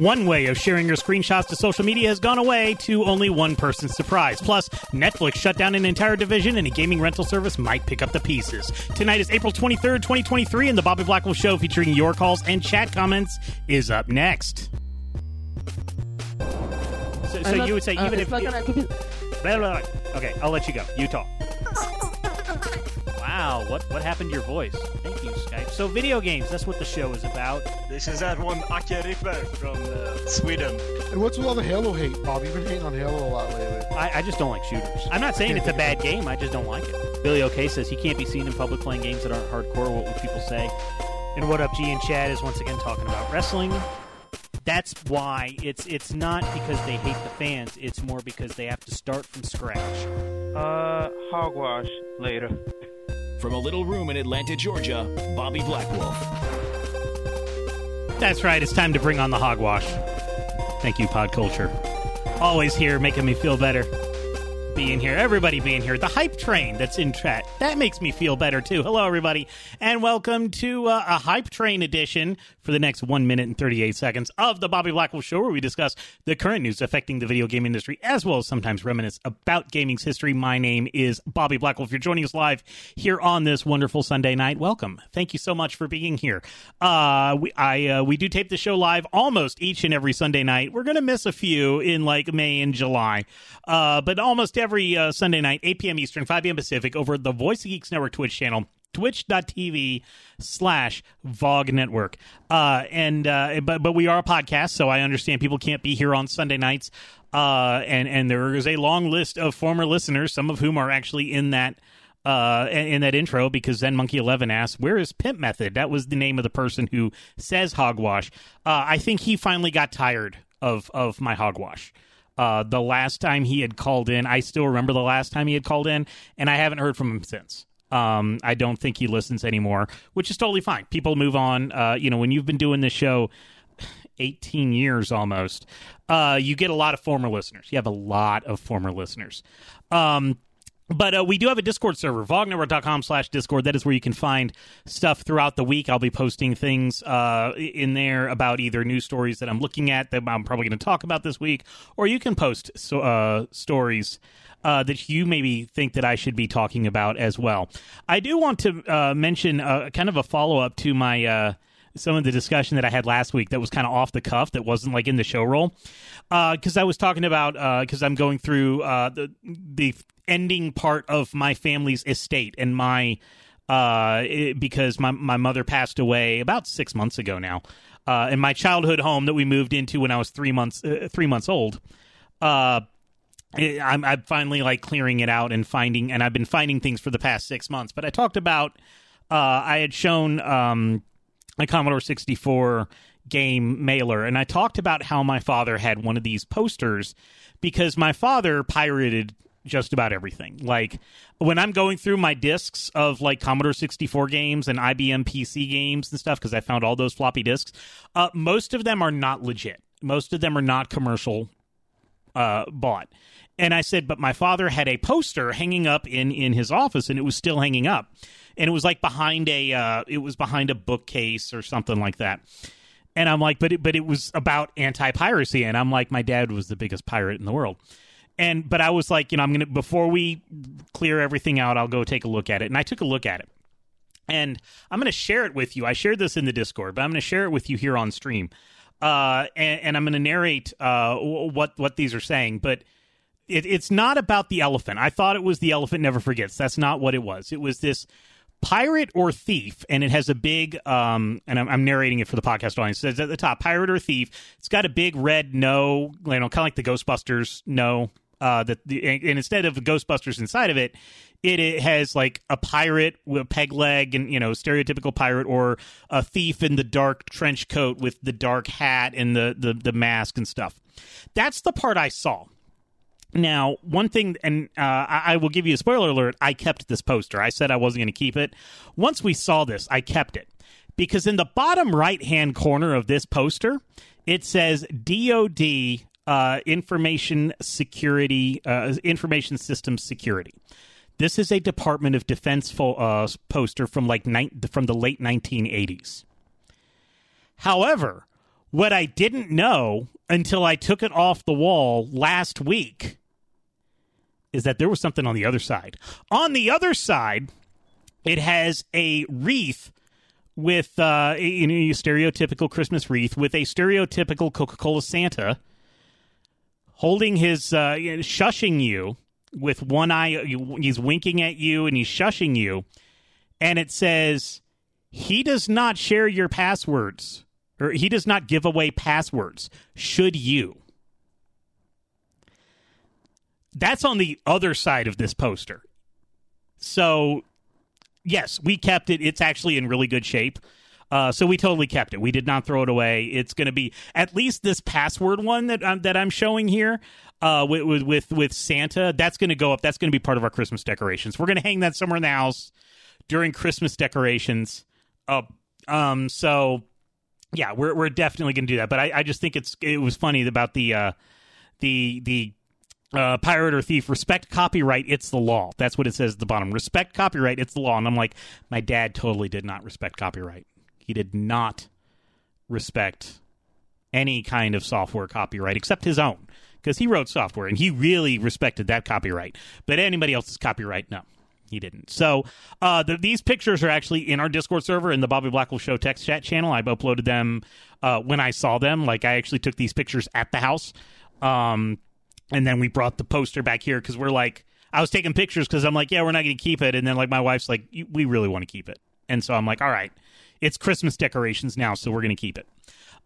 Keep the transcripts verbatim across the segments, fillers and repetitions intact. One way of sharing your screenshots to social media has gone away to only one person's surprise. Plus, Netflix shut down an entire division and a gaming rental service might pick up the pieces. Tonight is April twenty-third, twenty twenty-three, and the Bobby Blackwell Show featuring your calls and chat comments is up next. So, so love, you would say, uh, even if... You, blah, blah, blah. Okay, I'll let you go. You talk. Wow, what, what happened to your voice? Thank you, Skype. So video games, that's what the show is about. This is that one Ake Ripper from uh, Sweden. And what's with all the Halo hate, Bob? You've been hating on Halo a lot lately. I, I just don't like shooters. I'm not saying it's a bad game, I just don't like it. Billy O'Kay says he can't be seen in public playing games that aren't hardcore. What would people say? And what up, G and Chad is once again talking about wrestling. That's why it's it's not because they hate the fans. It's more because they have to start from scratch. Uh, hogwash later. From a little room in Atlanta, Georgia, Bobby Blackwolf. That's right. It's time to bring on the hogwash. Thank you, Pod Culture. Always here, making me feel better. Being here, everybody being here. The hype train that's in chat. That makes me feel better, too. Hello, everybody, and welcome to uh, a hype train edition for the next one minute and thirty-eight seconds of the Bobby Blackwell Show, where we discuss the current news affecting the video game industry, as well as sometimes reminisce about gaming's history. My name is Bobby Blackwell. If you're joining us live here on this wonderful Sunday night, welcome. Thank you so much for being here. Uh, we, I, uh, we do tape the show live almost each and every Sunday night. We're going to miss a few in, like, May and July, uh, but almost every uh, Sunday night, eight p.m. Eastern, five p.m. Pacific, over at the Voice Geeks Network Twitch channel, twitch.tv slash VOG Network. Uh, and, uh, but, but we are a podcast, so I understand people can't be here on Sunday nights. Uh, and, and there is a long list of former listeners, some of whom are actually in that uh, in that intro, because then Monkey eleven asks, where is Pimp Method? That was the name of the person who says hogwash. Uh, I think he finally got tired of, of my hogwash. Uh, the last time he had called in, I still remember the last time he had called in, and I haven't heard from him since. Um, I don't think he listens anymore, which is totally fine. People move on. Uh, you know, when you've been doing this show eighteen years almost, uh, you get a lot of former listeners. You have a lot of former listeners. Um, but uh, we do have a Discord server, vognetwork.com slash Discord. That is where you can find stuff throughout the week. I'll be posting things uh, in there about either news stories that I'm looking at that I'm probably going to talk about this week, or you can post so, uh, stories Uh, that you maybe think that I should be talking about as well. I do want to uh, mention uh, kind of a follow-up to my uh, some of the discussion that I had last week that was kind of off the cuff, that wasn't like in the show roll, because uh, I was talking about, because uh, I'm going through uh, the, the ending part of my family's estate and my, uh, it, because my, my mother passed away about six months ago now, uh, and my childhood home that we moved into when I was three months, uh, three months old, uh, I'm, I'm finally like clearing it out and finding, and I've been finding things for the past six months. But I talked about, uh, I had shown um, a Commodore sixty-four game mailer, and I talked about how my father had one of these posters, because my father pirated just about everything. Like, when I'm going through my discs of like Commodore sixty-four games and I B M P C games and stuff, because I found all those floppy discs, uh, most of them are not legit. Most of them are not commercial uh, bought. And I said, but my father had a poster hanging up in, in his office, and it was still hanging up. And it was like behind a uh, it was behind a bookcase or something like that. And I'm like, but it, but it was about anti-piracy. And I'm like, my dad was the biggest pirate in the world. And but I was like, you know, I'm gonna, before we clear everything out, I'll go take a look at it. And I took a look at it, and I'm gonna share it with you. I shared this in the Discord, but I'm gonna share it with you here on stream. Uh, and, and I'm gonna narrate uh what what these are saying, but. It, it's not about the elephant. I thought it was the elephant never forgets. That's not what it was. It was this pirate or thief, and it has a big, um, and I'm, I'm narrating it for the podcast audience. It says at the top, pirate or thief. It's got a big red no, you know, kind of like the Ghostbusters no. Uh, that the, and instead of Ghostbusters inside of it, it, it has like a pirate with a peg leg and, you know, stereotypical pirate, or a thief in the dark trench coat with the dark hat and the the, the mask and stuff. That's the part I saw. Now, one thing, and uh, I, I will give you a spoiler alert, I kept this poster. I said I wasn't going to keep it. Once we saw this, I kept it. Because in the bottom right-hand corner of this poster, it says D O D uh, Information Security, uh, Information Systems Security. This is a Department of Defense fo- uh, poster from like ni- from the late nineteen eighties. However, What I didn't know until I took it off the wall last week is that there was something on the other side. On the other side, it has a wreath with uh, you know, a stereotypical Christmas wreath with a stereotypical Coca-Cola Santa holding his, uh, shushing you with one eye. He's winking at you and he's shushing you. And it says, he does not share your passwords. Or he does not give away passwords. Should you? That's on the other side of this poster. So, yes, we kept it. It's actually in really good shape. Uh, so we totally kept it. We did not throw it away. It's going to be at least this password one that I'm, that I'm showing here uh, with, with, with Santa. That's going to go up. That's going to be part of our Christmas decorations. We're going to hang that somewhere in the house during Christmas decorations. Uh, um, so... Yeah, we're we're definitely going to do that. But I, I just think it's it was funny about the uh, the the uh, pirate or thief. Respect copyright, it's the law. That's what it says at the bottom. Respect copyright, it's the law. And I'm like, my dad totally did not respect copyright. He did not respect any kind of software copyright except his own, because he wrote software and he really respected that copyright. But anybody else's copyright, no. He didn't. So uh, the, these pictures are actually in our Discord server in the Bobby Blackwell Show text chat channel. I've uploaded them uh, when I saw them. Like, I actually took these pictures at the house. Um, and then we brought the poster back here because we're like, I was taking pictures because I'm like, yeah, we're not going to keep it. And then, like, my wife's like, we really want to keep it. And so I'm like, all right, it's Christmas decorations now, so we're going to keep it.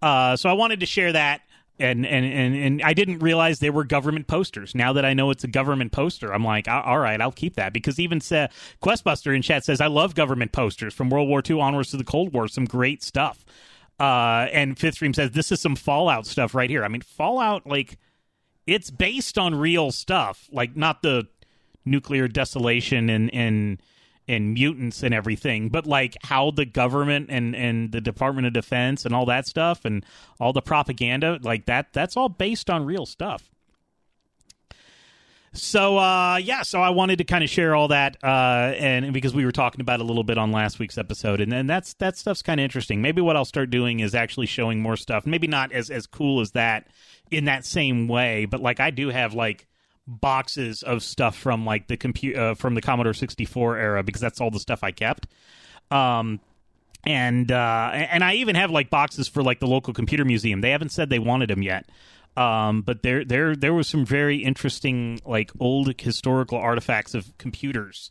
Uh, so I wanted to share that. And, and and and I didn't realize they were government posters. Now that I know it's a government poster, I'm like, all right, I'll keep that. Because even sa- Questbuster in chat says, I love government posters from World War Two onwards to the Cold War. Some great stuff. Uh, and Fifth Stream says, this is some Fallout stuff right here. I mean, Fallout, like, it's based on real stuff. Like, not the nuclear desolation and, and, and mutants and everything, but like how the government and, and the Department of Defense and all that stuff and all the propaganda, like that, that's all based on real stuff. So, uh, yeah, so I wanted to kind of share all that, uh, and because we were talking about it a little bit on last week's episode, and, and that's, that stuff's kind of interesting. Maybe what I'll start doing is actually showing more stuff, maybe not as, as cool as that in that same way, but like I do have like boxes of stuff from like the computer uh, from the Commodore sixty-four era, because that's all the stuff I kept, um and uh and I even have like boxes for like the local computer museum. They haven't said they wanted them yet, um but there there there was some very interesting like old historical artifacts of computers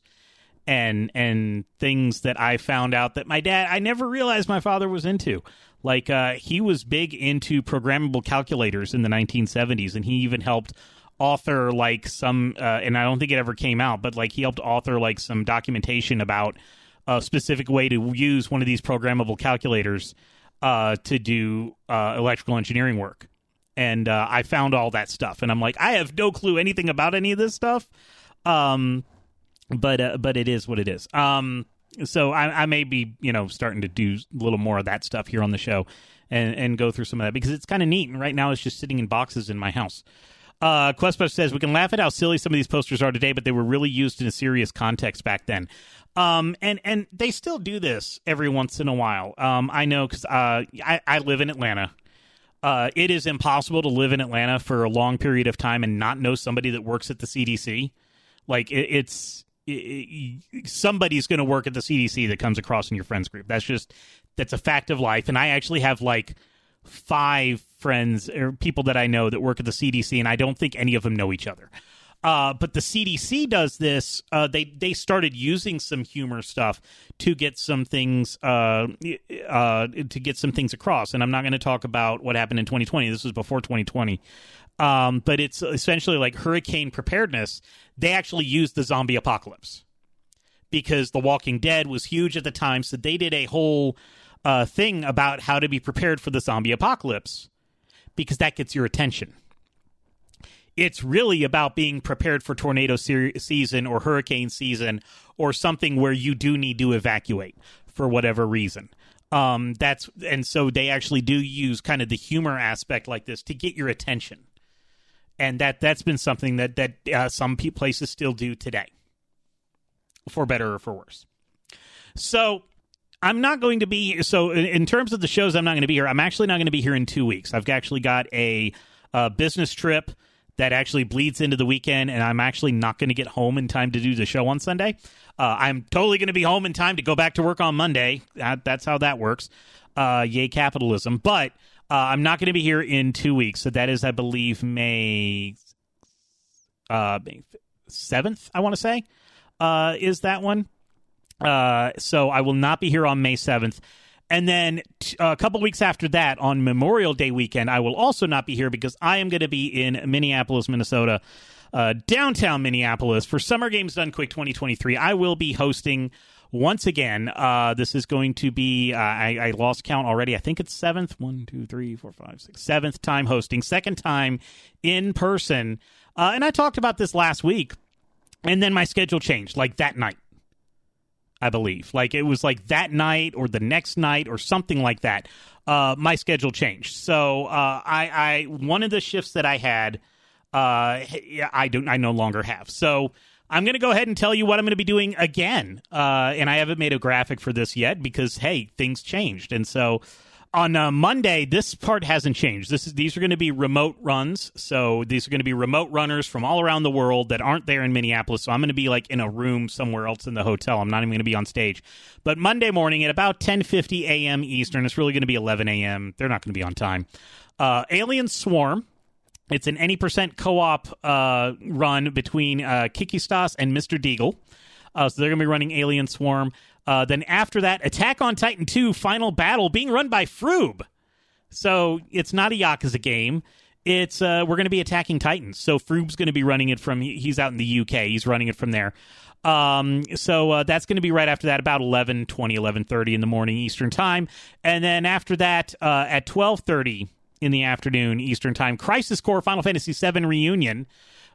and and things that I found out that my dad, I never realized my father was into. Like uh he was big into programmable calculators in the nineteen seventies, and he even helped author like some uh, and I don't think it ever came out, but like he helped author like some documentation about a specific way to use one of these programmable calculators uh, to do uh, electrical engineering work. And uh, I found all that stuff, and I'm like, I have no clue anything about any of this stuff, um, but uh, but it is what it is. Um, so I, I may be, you know, starting to do a little more of that stuff here on the show and, and go through some of that, because it's kind of neat. And right now it's just sitting in boxes in my house. Uh, Questbuster says, we can laugh at how silly some of these posters are today, but they were really used in a serious context back then. Um, and, and they still do this every once in a while. Um, I know because uh, I, I live in Atlanta. Uh, it is impossible to live in Atlanta for a long period of time and not know somebody that works at the C D C. Like, it, it's it, it, somebody's going to work at the C D C that comes across in your friends group. That's just, that's a fact of life. And I actually have like five friends or people that I know that work at the C D C, and I don't think any of them know each other. Uh, but the C D C does this. Uh, they they started using some humor stuff to get some things uh, uh, to get some things across. And I'm not going to talk about what happened in twenty twenty. This was before twenty twenty. Um, but it's essentially like hurricane preparedness. They actually used the zombie apocalypse because The Walking Dead was huge at the time. So they did a whole uh, thing about how to be prepared for the zombie apocalypse, because that gets your attention. It's really about being prepared for tornado se- season or hurricane season or something where you do need to evacuate for whatever reason. Um, that's and so they actually do use kind of the humor aspect like this to get your attention. And that, that's been something that, that uh, some pe- places still do today, for better or for worse. So I'm not going to be, so in, in terms of the shows I'm not going to be here, I'm actually not going to be here in two weeks. I've actually got a, a business trip that actually bleeds into the weekend, and I'm actually not going to get home in time to do the show on Sunday. Uh, I'm totally going to be home in time to go back to work on Monday. That, that's how that works. Uh, yay, capitalism. But uh, I'm not going to be here in two weeks, so that is, I believe, May, uh, May seventh, I want to say, uh, is that one. Uh, so I will not be here on May seventh. And then t- a couple weeks after that, on Memorial Day weekend, I will also not be here because I am going to be in Minneapolis, Minnesota, uh, downtown Minneapolis for Summer Games Done Quick twenty twenty-three. I will be hosting once again. Uh, this is going to be, uh, I-, I lost count already. I think it's seventh. One, two, three, four, five, six, seventh time hosting, second time in person. Uh, and I talked about this last week, and then my schedule changed like that night. I believe. Like, it was like that night or the next night or something like that. Uh, my schedule changed. So uh, I, I one of the shifts that I had, uh, I don't, I no longer have. So I'm going to go ahead and tell you what I'm going to be doing again. Uh, and I haven't made a graphic for this yet because, hey, things changed. And so on uh, Monday, this part hasn't changed. This is, these are going to be remote runs. So these are going to be remote runners from all around the world that aren't there in Minneapolis. So I'm going to be like in a room somewhere else in the hotel. I'm not even going to be on stage. But Monday morning at about ten fifty a.m. Eastern, it's really going to be eleven a.m. They're not going to be on time. Uh, Alien Swarm. It's an any percent co-op uh, run between uh, Kiki Stas and Mister Deagle. Uh, so they're going to be running Alien Swarm. Uh, then after that, Attack on Titan two Final Battle, being run by Froob. So it's not a Yakuza game. It's uh, we're going to be attacking Titans. So Froob's going to be running it from, he's out in the U K. He's running it from there. Um, so uh, that's going to be right after that, about eleven twenty, eleven thirty in the morning Eastern time. And then after that, uh, at twelve thirty in the afternoon Eastern time, Crisis Core Final Fantasy seven Reunion.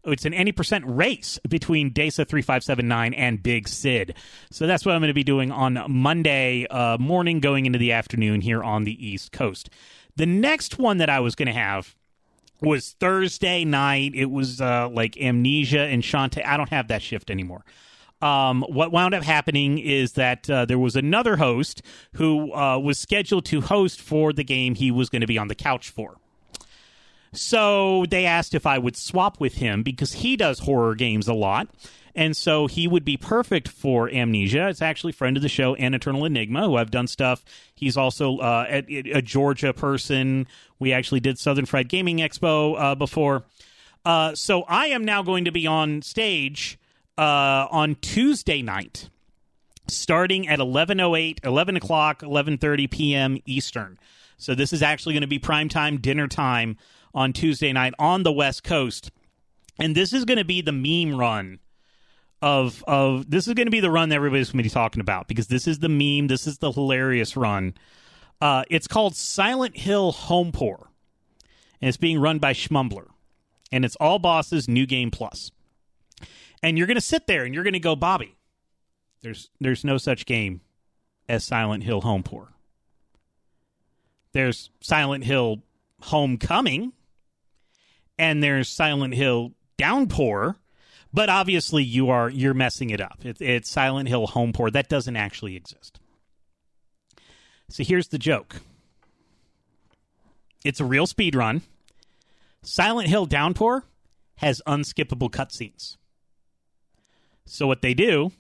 It's an any percent race between Desa three five seven nine and Big Sid. So that's what I'm going to be doing on Monday uh, morning going into the afternoon here on the East Coast. The next one that I was going to have was Thursday night. It was uh, like Amnesia and Shantae. I don't have that shift anymore. Um, what wound up happening is that uh, there was another host who uh, was scheduled to host for the game he was going to be on the couch for. So they asked if I would swap with him because he does horror games a lot. And so he would be perfect for Amnesia. It's actually a friend of the show and Eternal Enigma, who I've done stuff. He's also uh, a, a Georgia person. We actually did Southern Fried Gaming Expo uh, before. Uh, so I am now going to be on stage uh, on Tuesday night, starting at eleven oh eight, eleven o'clock, eleven thirty p.m. Eastern. So this is actually going to be primetime, dinner time on Tuesday night on the West Coast. And this is going to be the meme run of, of this is going to be the run that everybody's going to be talking about, because this is the meme. This is the hilarious run. Uh, it's called Silent Hill Downpour, and it's being run by Schmumbler, and it's all bosses, new game plus. And you're going to sit there and you're going to go, Bobby, there's, there's no such game as Silent Hill Downpour. There's Silent Hill Homecoming, and there's Silent Hill Downpour, but obviously you are you're messing it up. It, it's Silent Hill Homepour. That doesn't actually exist. So here's the joke. It's a real speed run. Silent Hill Downpour has unskippable cutscenes. So what they do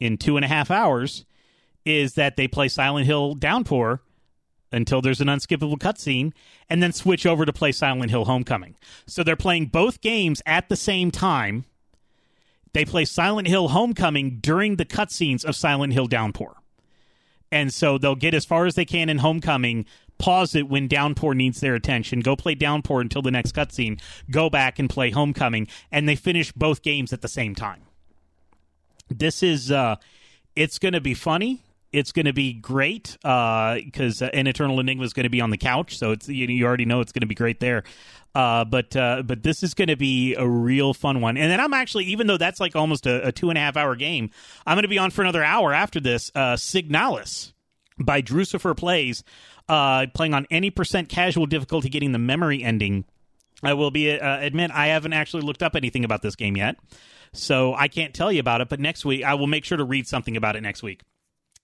in two and a half hours is that they play Silent Hill Downpour until there's an unskippable cutscene, and then switch over to play Silent Hill Homecoming. So they're playing both games at the same time. They play Silent Hill Homecoming during the cutscenes of Silent Hill Downpour. And so they'll get as far as they can in Homecoming, pause it when Downpour needs their attention, go play Downpour until the next cutscene, go back and play Homecoming, and they finish both games at the same time. This is, uh, it's going to be funny. It's going to be great because uh, uh, an Eternal Enigma is going to be on the couch, so it's you, you already know it's going to be great there. Uh, but uh, but this is going to be a real fun one. And then I'm actually, even though that's like almost a, a two and a half hour game, I'm going to be on for another hour after this. Uh, Signalis by Drucifer Plays, uh, playing on any percent casual difficulty, getting the memory ending. I will be uh, admit I haven't actually looked up anything about this game yet, so I can't tell you about it. But next week I will make sure to read something about it next week.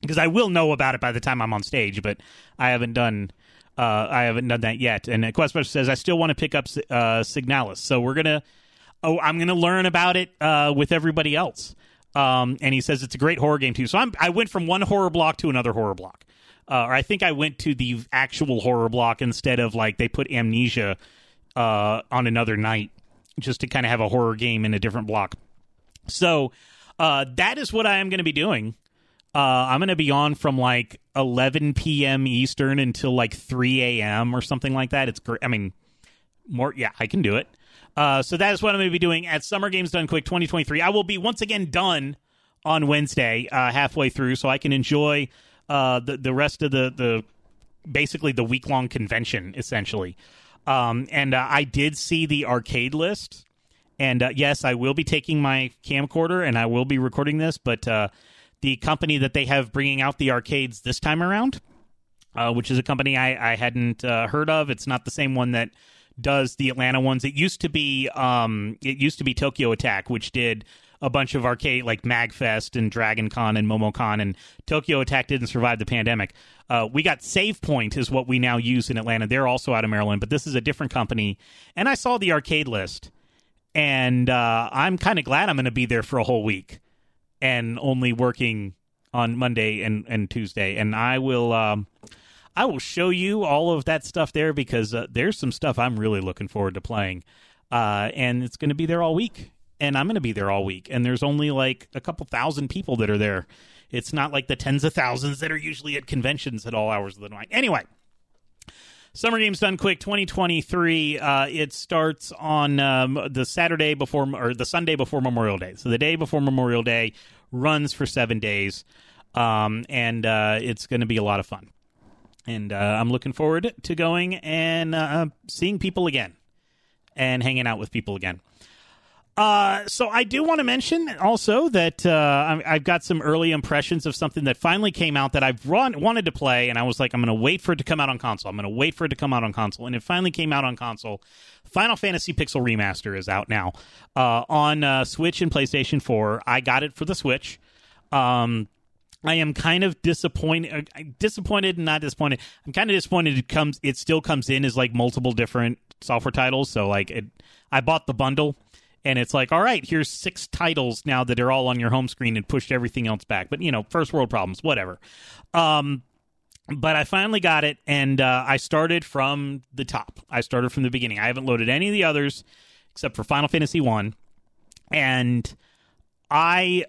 because I will know about it by the time I'm on stage, but I haven't done uh, I haven't done that yet. And Questbuster says, I still want to pick up uh, Signalis, so we're gonna. Oh, I'm gonna learn about it uh, with everybody else. Um, and he says it's a great horror game too. So I'm, I went from one horror block to another horror block, uh, or I think I went to the actual horror block instead of like they put Amnesia uh, on another night just to kind of have a horror game in a different block. So uh, that is what I am going to be doing. Uh, I'm going to be on from like eleven p.m. Eastern until like three a.m. or something like that. It's great. I mean, more. Yeah, I can do it. Uh, so that is what I'm going to be doing at Summer Games Done Quick twenty twenty-three. I will be once again done on Wednesday, uh, halfway through, so I can enjoy uh, the the rest of the, the basically the week long convention essentially. Um, and uh, I did see the arcade list, and uh, yes, I will be taking my camcorder and I will be recording this. But uh, the company that they have bringing out the arcades this time around, uh, which is a company I I hadn't uh, heard of. It's not the same one that does the Atlanta ones. It used to be um it used to be Tokyo Attack, which did a bunch of arcade like MagFest and Dragon Con and MomoCon, and Tokyo Attack didn't survive the pandemic. Uh we got Save Point is what we now use in Atlanta. They're also out of Maryland, but this is a different company. And I saw the arcade list, and uh I'm kind of glad I'm going to be there for a whole week and only working on Monday and and Tuesday, and I will um I will show you all of that stuff there, because uh, there's some stuff I'm really looking forward to playing. Uh, and it's going to be there all week. And I'm going to be there all week. And there's only like a couple thousand people that are there. It's not like the tens of thousands that are usually at conventions at all hours of the night. Anyway, Summer Games Done Quick twenty twenty-three. Uh, it starts on um, the Saturday before, or the Sunday before Memorial Day. So the day before Memorial Day runs for seven days. Um, and uh, it's going to be a lot of fun. And uh, I'm looking forward to going and uh, seeing people again and hanging out with people again. Uh, so I do want to mention also that uh, I've got some early impressions of something that finally came out that I've run, wanted to play. And I was like, I'm going to wait for it to come out on console. I'm going to wait for it to come out on console. And it finally came out on console. Final Fantasy Pixel Remaster is out now uh, on uh, Switch and PlayStation four. I got it for the Switch. Um I am kind of disappointed, disappointed and not disappointed. I'm kind of disappointed it comes. It still comes in as like multiple different software titles. So like it, I bought the bundle, and it's like, all right, here's six titles now that are all on your home screen and pushed everything else back. But, you know, first world problems, whatever. Um, but I finally got it, and uh, I started from the top. I started from the beginning. I haven't loaded any of the others except for Final Fantasy I. And I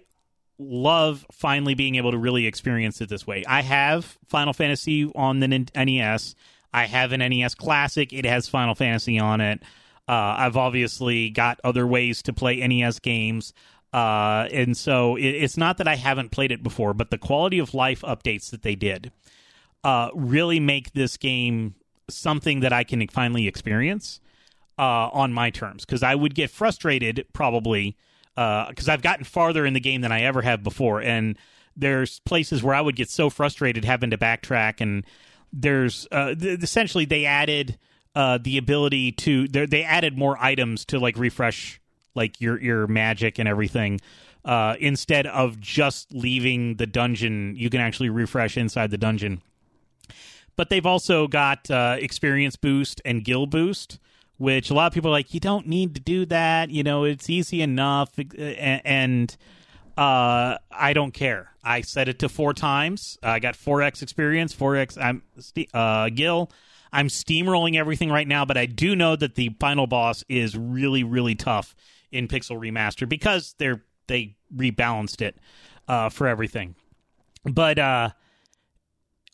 love finally being able to really experience it this way. I have Final Fantasy on the N E S. I have an N E S Classic. It has Final Fantasy on it. Uh, I've obviously got other ways to play N E S games. Uh, and so it, it's not that I haven't played it before, but the quality of life updates that they did uh, really make this game something that I can finally experience uh, on my terms. Because I would get frustrated probably because uh, I've gotten farther in the game than I ever have before, and there's places where I would get so frustrated having to backtrack, and there's uh, th- essentially they added uh, the ability to they added more items to like refresh like your your magic and everything. Uh, instead of just leaving the dungeon, you can actually refresh inside the dungeon. But they've also got uh, experience boost and guild boost, which a lot of people are like, you don't need to do that. You know, it's easy enough. And uh, I don't care. I set it to four times. I got four X experience, four X I'm uh, Gil. I'm steamrolling everything right now, but I do know that the final boss is really, really tough in Pixel Remaster because they're they rebalanced it uh, for everything. But uh,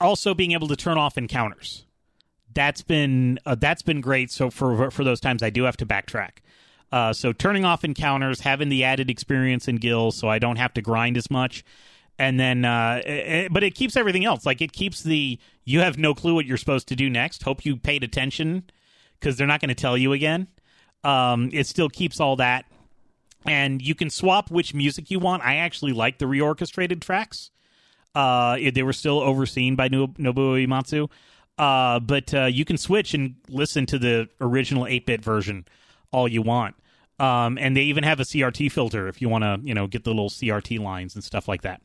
also being able to turn off encounters. That's been uh, that's been great. So for for those times I do have to backtrack. Uh, so turning off encounters, having the added experience in guilds, so I don't have to grind as much, and then uh, it, but it keeps everything else. Like it keeps the you have no clue what you're supposed to do next. Hope you paid attention because they're not going to tell you again. Um, it still keeps all that, and you can swap which music you want. I actually like the reorchestrated tracks. Uh, they were still overseen by Nobuo Uematsu. Uh, but uh, you can switch and listen to the original eight-bit version all you want. Um, and they even have a C R T filter if you want to, you know, get the little C R T lines and stuff like that.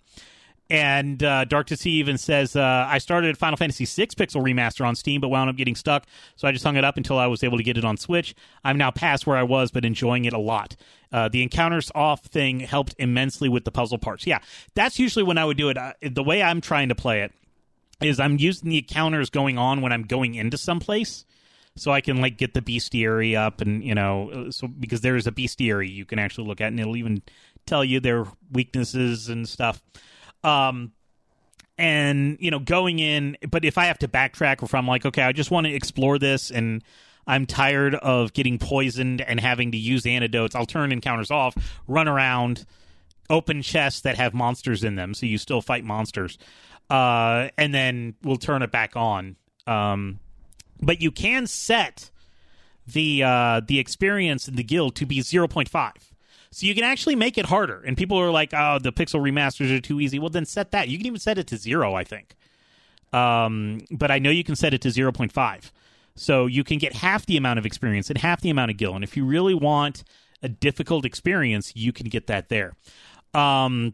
And uh, Dark to See even says, uh, I started Final Fantasy six Pixel Remaster on Steam, but wound up getting stuck, so I just hung it up until I was able to get it on Switch. I'm now past where I was, but enjoying it a lot. Uh, the encounters off thing helped immensely with the puzzle parts. Yeah, that's usually when I would do it. I, the way I'm trying to play it is I'm using the encounters going on when I'm going into someplace, so I can, like, get the bestiary up, and, you know, so because there is a bestiary you can actually look at, and it'll even tell you their weaknesses and stuff. Um, and, you know, going in, but if I have to backtrack, or if I'm like, okay, I just want to explore this and I'm tired of getting poisoned and having to use antidotes, I'll turn encounters off, run around, open chests that have monsters in them, so you still fight monsters. Uh, and then we'll turn it back on. Um, but you can set the, uh, the experience in the guild to be zero point five. So you can actually make it harder. And people are like, oh, the pixel remasters are too easy. Well, then set that. You can even set it to zero, I think. Um, but I know you can set it to zero point five. So you can get half the amount of experience and half the amount of gil. And if you really want a difficult experience, you can get that there. Um,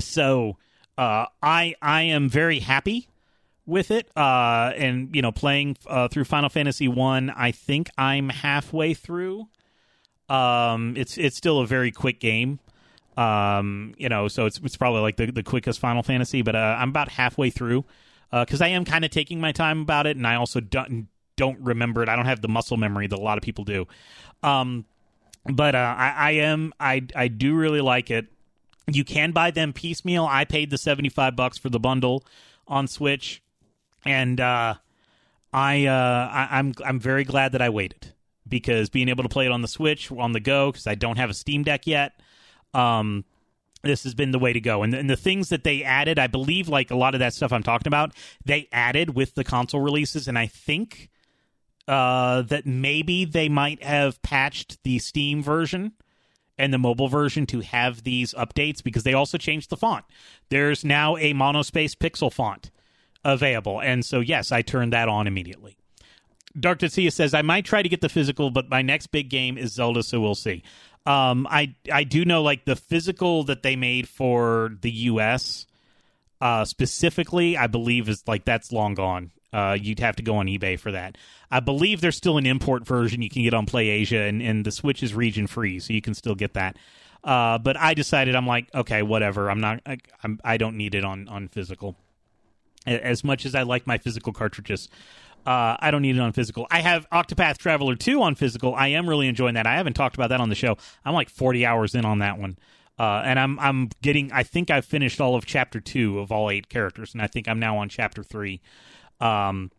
so uh, I I am very happy with it. Uh, and, you know, playing uh, through Final Fantasy I, I think I'm halfway through. Um, it's it's still a very quick game, um, you know, so it's it's probably like the, the quickest Final Fantasy, but uh, I'm about halfway through because uh, I am kind of taking my time about it, and I also don't, don't remember it. I don't have the muscle memory that a lot of people do, um, but uh, I, I am I I do really like it. You can buy them piecemeal. I paid the seventy-five bucks for the bundle on Switch, and uh, I, uh, I I'm I'm very glad that I waited. Because being able to play it on the Switch, on the go, because I don't have a Steam Deck yet, um, this has been the way to go. And, and the things that they added, I believe, like a lot of that stuff I'm talking about, they added with the console releases. And I think uh, that maybe they might have patched the Steam version and the mobile version to have these updates, because they also changed the font. There's now a monospace pixel font available. And so, yes, I turned that on immediately. Dark Tatsia says, I might try to get the physical, but my next big game is Zelda, so we'll see. Um, I I do know, like, the physical that they made for the U S uh, specifically, I believe is, like, that's long gone. Uh, you'd have to go on eBay for that. I believe there's still an import version you can get on PlayAsia, and, and the Switch is region-free, so you can still get that. Uh, but I decided, I'm like, okay, whatever. I'm not, I, I'm, I don't need it on, on physical. As much as I like my physical cartridges, Uh, I don't need it on physical. I have Octopath Traveler two on physical. I am really enjoying that. I haven't talked about that on the show. I'm like forty hours in on that one. Uh, and I'm I'm getting, I think I've finished all of Chapter two of all eight characters, and I think I'm now on Chapter three. Um,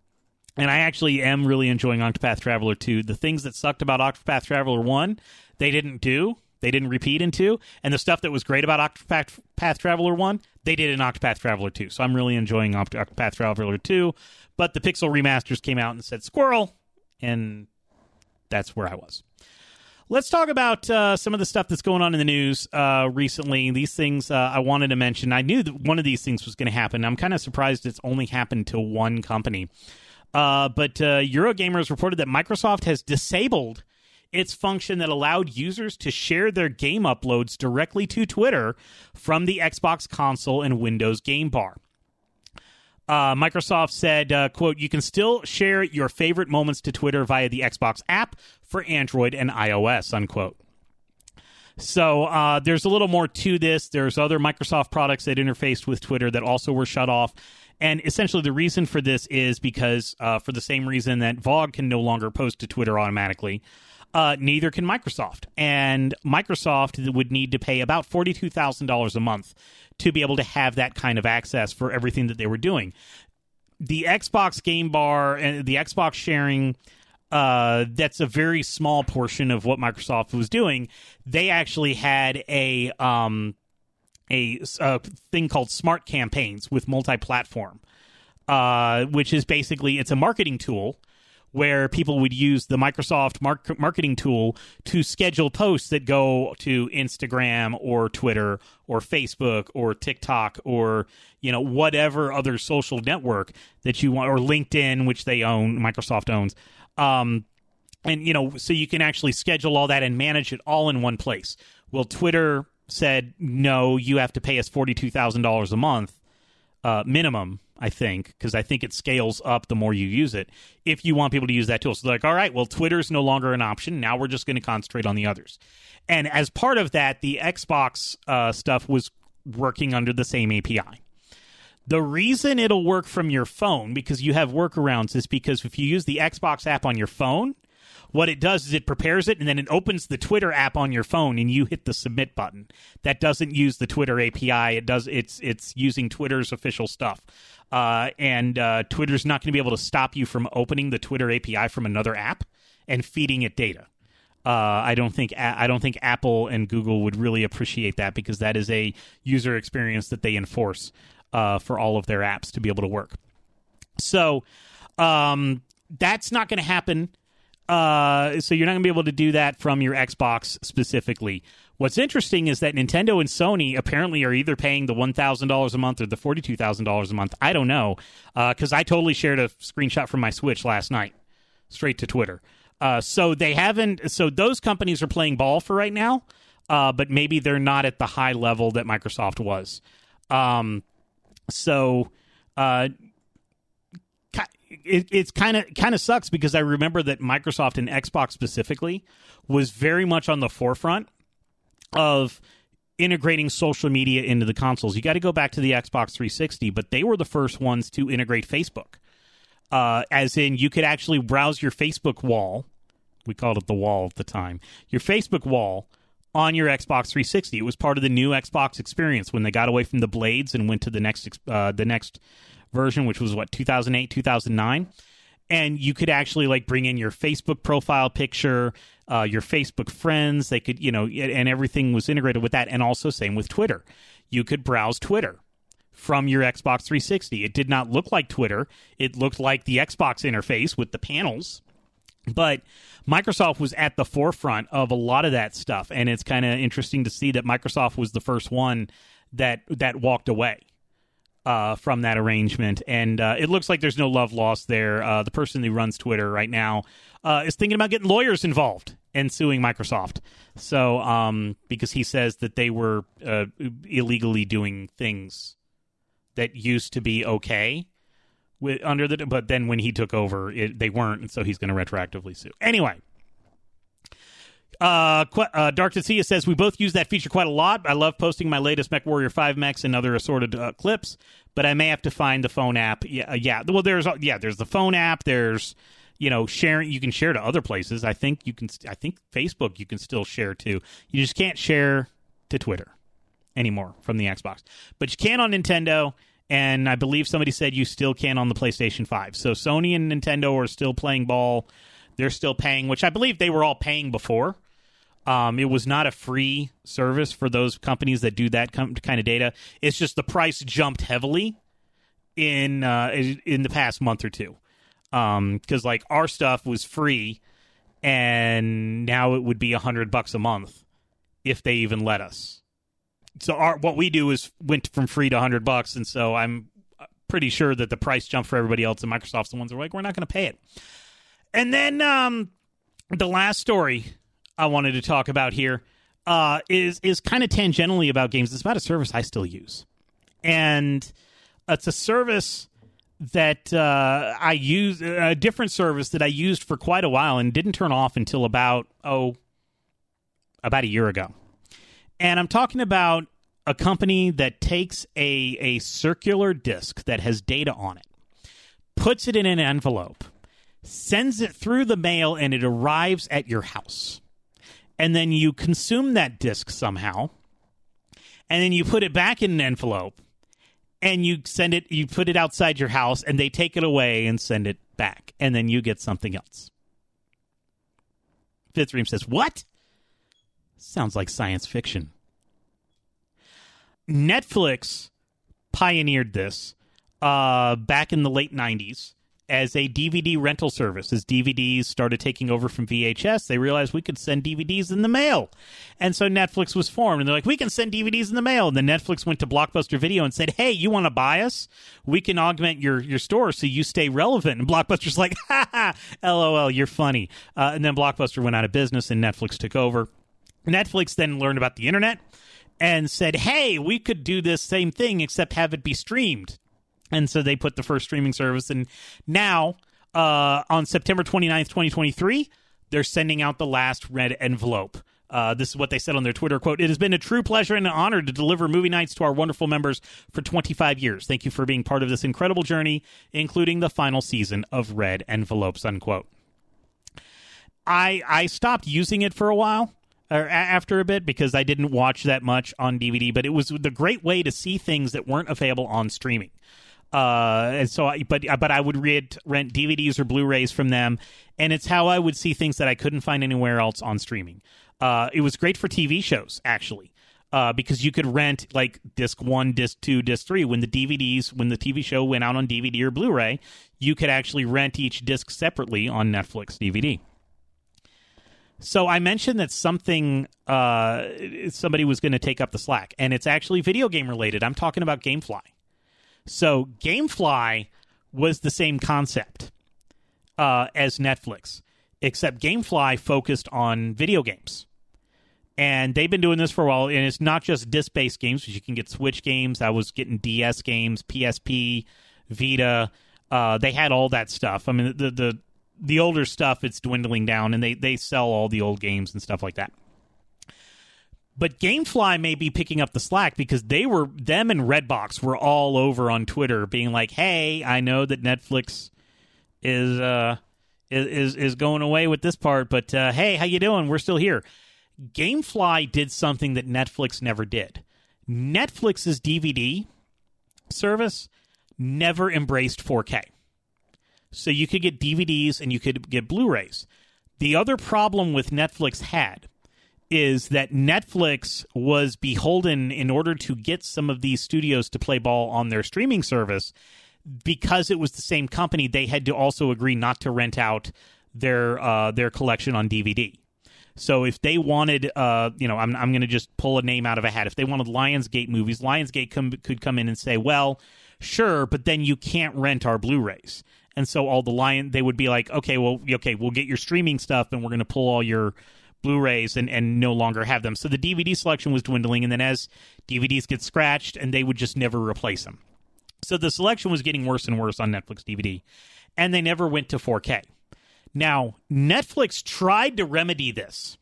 and I actually am really enjoying Octopath Traveler two. The things that sucked about Octopath Traveler one, they didn't do. They didn't repeat in two. And the stuff that was great about Octopath Traveler one, they did in Octopath Traveler two. So I'm really enjoying Octopath Traveler two. But the Pixel Remasters came out and said, squirrel! And that's where I was. Let's talk about uh, some of the stuff that's going on in the news uh, recently. These things uh, I wanted to mention. I knew that one of these things was going to happen. I'm kind of surprised it's only happened to one company. Uh, but uh, Eurogamer has reported that Microsoft has disabled its function that allowed users to share their game uploads directly to Twitter from the Xbox console and Windows game bar. Uh, Microsoft said, uh, quote, you can still share your favorite moments to Twitter via the Xbox app for Android and iOS, unquote. So uh, there's a little more to this. There's other Microsoft products that interfaced with Twitter that also were shut off. And essentially the reason for this is because uh, for the same reason that Vogue can no longer post to Twitter automatically, Uh, neither can Microsoft. And Microsoft would need to pay about forty-two thousand dollars a month to be able to have that kind of access for everything that they were doing. The Xbox game bar and the Xbox sharing, uh, that's a very small portion of what Microsoft was doing. They actually had a, um, a, a thing called Smart Campaigns with multi-platform, uh, which is basically, it's a marketing tool where people would use the Microsoft mark- marketing tool to schedule posts that go to Instagram or Twitter or Facebook or TikTok or, you know, whatever other social network that you want, or LinkedIn, which they own, Microsoft owns. Um, and, you know, so you can actually schedule all that and manage it all in one place. Well, Twitter said, no, you have to pay us forty-two thousand dollars a month uh, minimum, I think, because I think it scales up the more you use it, if you want people to use that tool. So they're like, all right, well, Twitter's no longer an option. Now we're just going to concentrate on the others. And as part of that, the Xbox uh, stuff was working under the same A P I. The reason it'll work from your phone, because you have workarounds, is because if you use the Xbox app on your phone, what it does is it prepares it, and then it opens the Twitter app on your phone, and you hit the submit button. That doesn't use the Twitter A P I. It does. It's it's using Twitter's official stuff, uh, and uh, Twitter's not going to be able to stop you from opening the Twitter A P I from another app and feeding it data. Uh, I don't think I don't think Apple and Google would really appreciate that, because that is a user experience that they enforce uh, for all of their apps to be able to work. So um, that's not going to happen. Uh, so you're not going to be able to do that from your Xbox specifically. What's interesting is that Nintendo and Sony apparently are either paying the one thousand dollars a month or the forty-two thousand dollars a month. I don't know, because uh, I totally shared a screenshot from my Switch last night, straight to Twitter. Uh, so they haven't. So those companies are playing ball for right now, uh, but maybe they're not at the high level that Microsoft was. Um, so. Uh, It, it's kind of kind of sucks, because I remember that Microsoft and Xbox specifically was very much on the forefront of integrating social media into the consoles. You got to go back to the Xbox three sixty, but they were the first ones to integrate Facebook. Uh, as in, you could actually browse your Facebook wall. We called it the wall at the time. Your Facebook wall on your Xbox three sixty. It was part of the new Xbox experience when they got away from the blades and went to the next uh, the next. version, which was what, two thousand eight, two thousand nine, and you could actually like bring in your Facebook profile picture, uh, your Facebook friends. They could, you know, and everything was integrated with that. And also, same with Twitter, you could browse Twitter from your Xbox three sixty. It did not look like Twitter; it looked like the Xbox interface with the panels. But Microsoft was at the forefront of a lot of that stuff, and it's kind of interesting to see that Microsoft was the first one that that walked away Uh, from that arrangement, and uh, it looks like there's no love lost there. Uh, the person who runs Twitter right now uh, is thinking about getting lawyers involved and suing Microsoft, so um, because he says that they were uh, illegally doing things that used to be okay with under the, but then when he took over, it, they weren't, and so he's going to retroactively sue. Anyway. Uh, uh, Dark Tatsia says, we both use that feature quite a lot. I love posting my latest MechWarrior five mechs and other assorted uh, clips, but I may have to find the phone app. Yeah, uh, yeah. Well, there's yeah, there's the phone app. There's, you know, sharing. You can share to other places. I think you can. I think Facebook you can still share to. You just can't share to Twitter anymore from the Xbox, but you can on Nintendo. And I believe somebody said you still can on the PlayStation five. So Sony and Nintendo are still playing ball. They're still paying, which I believe they were all paying before. Um, it was not a free service for those companies that do that com- kind of data. It's just the price jumped heavily in uh, in the past month or two, because um, like our stuff was free, and now it would be a hundred bucks a month if they even let us. So our, what we do is went from free to a hundred bucks, and so I'm pretty sure that the price jumped for everybody else, and Microsoft's the ones that are like, we're not going to pay it. And then um, the last story I wanted to talk about here uh, is is kind of tangentially about games. It's about a service I still use, and it's a service that uh, I use a different service that I used for quite a while and didn't turn off until about oh about a year ago. And I'm talking about a company that takes a a circular disc that has data on it, puts it in an envelope, sends it through the mail, and it arrives at your house. And then you consume that disc somehow, and then you put it back in an envelope, and you send it, you put it outside your house, and they take it away and send it back, and then you get something else. Fitzream says, what? Sounds like science fiction. Netflix pioneered this uh, back in the late nineties. As a D V D rental service. As D V Ds started taking over from V H S, they realized we could send D V Ds in the mail. And so Netflix was formed, and they're like, we can send D V Ds in the mail. And then Netflix went to Blockbuster Video and said, hey, you want to buy us? We can augment your, your store so you stay relevant. And Blockbuster's like, ha ha, LOL, you're funny. Uh, and then Blockbuster went out of business, and Netflix took over. Netflix then learned about the internet and said, hey, we could do this same thing except have it be streamed And so they put the first streaming service. And now, uh, on September twenty-ninth, twenty twenty-three, they're sending out the last red envelope. Uh, this is what they said on their Twitter, quote, "It has been a true pleasure and an honor to deliver movie nights to our wonderful members for twenty-five years. Thank you for being part of this incredible journey, including the final season of Red Envelopes," unquote. I I stopped using it for a while, or after a bit, because I didn't watch that much on D V D, but it was the great way to see things that weren't available on streaming. Uh, and so, I, but but I would rent rent D V Ds or Blu-rays from them, and it's how I would see things that I couldn't find anywhere else on streaming. Uh, it was great for T V shows, actually, uh, because you could rent like disc one, disc two, disc three. When the D V Ds, when the T V show went out on D V D or Blu-ray, you could actually rent each disc separately on Netflix D V D. So I mentioned that something, uh, somebody was going to take up the slack, and it's actually video game related. I'm talking about Gamefly. So Gamefly was the same concept uh, as Netflix, except Gamefly focused on video games. And they've been doing this for a while, and it's not just disc-based games, because you can get Switch games. I was getting D S games, P S P, Vita. Uh, they had all that stuff. I mean, the the the older stuff, it's dwindling down, and they, they sell all the old games and stuff like that. But Gamefly may be picking up the slack because they were, them and Redbox were all over on Twitter being like, "Hey, I know that Netflix is uh, is is going away with this part, but uh, hey, how you doing? We're still here." Gamefly did something that Netflix never did. Netflix's D V D service never embraced four K. So you could get D V Ds and you could get Blu-rays. The other problem with Netflix had is that Netflix was beholden, in order to get some of these studios to play ball on their streaming service, because it was the same company, they had to also agree not to rent out their uh, their collection on D V D. So if they wanted, uh, you know, I'm I'm going to just pull a name out of a hat. If they wanted Lionsgate movies, Lionsgate com- could come in and say, "Well, sure, but then you can't rent our Blu-rays." And so all the Lion, they would be like, "Okay, well, okay, we'll get your streaming stuff, and we're going to pull all your Blu-rays and, and no longer have them." So the D V D selection was dwindling, and then as D V Ds get scratched, and they would just never replace them. So the selection was getting worse and worse on Netflix D V D, and they never went to four K. Now, Netflix tried to remedy this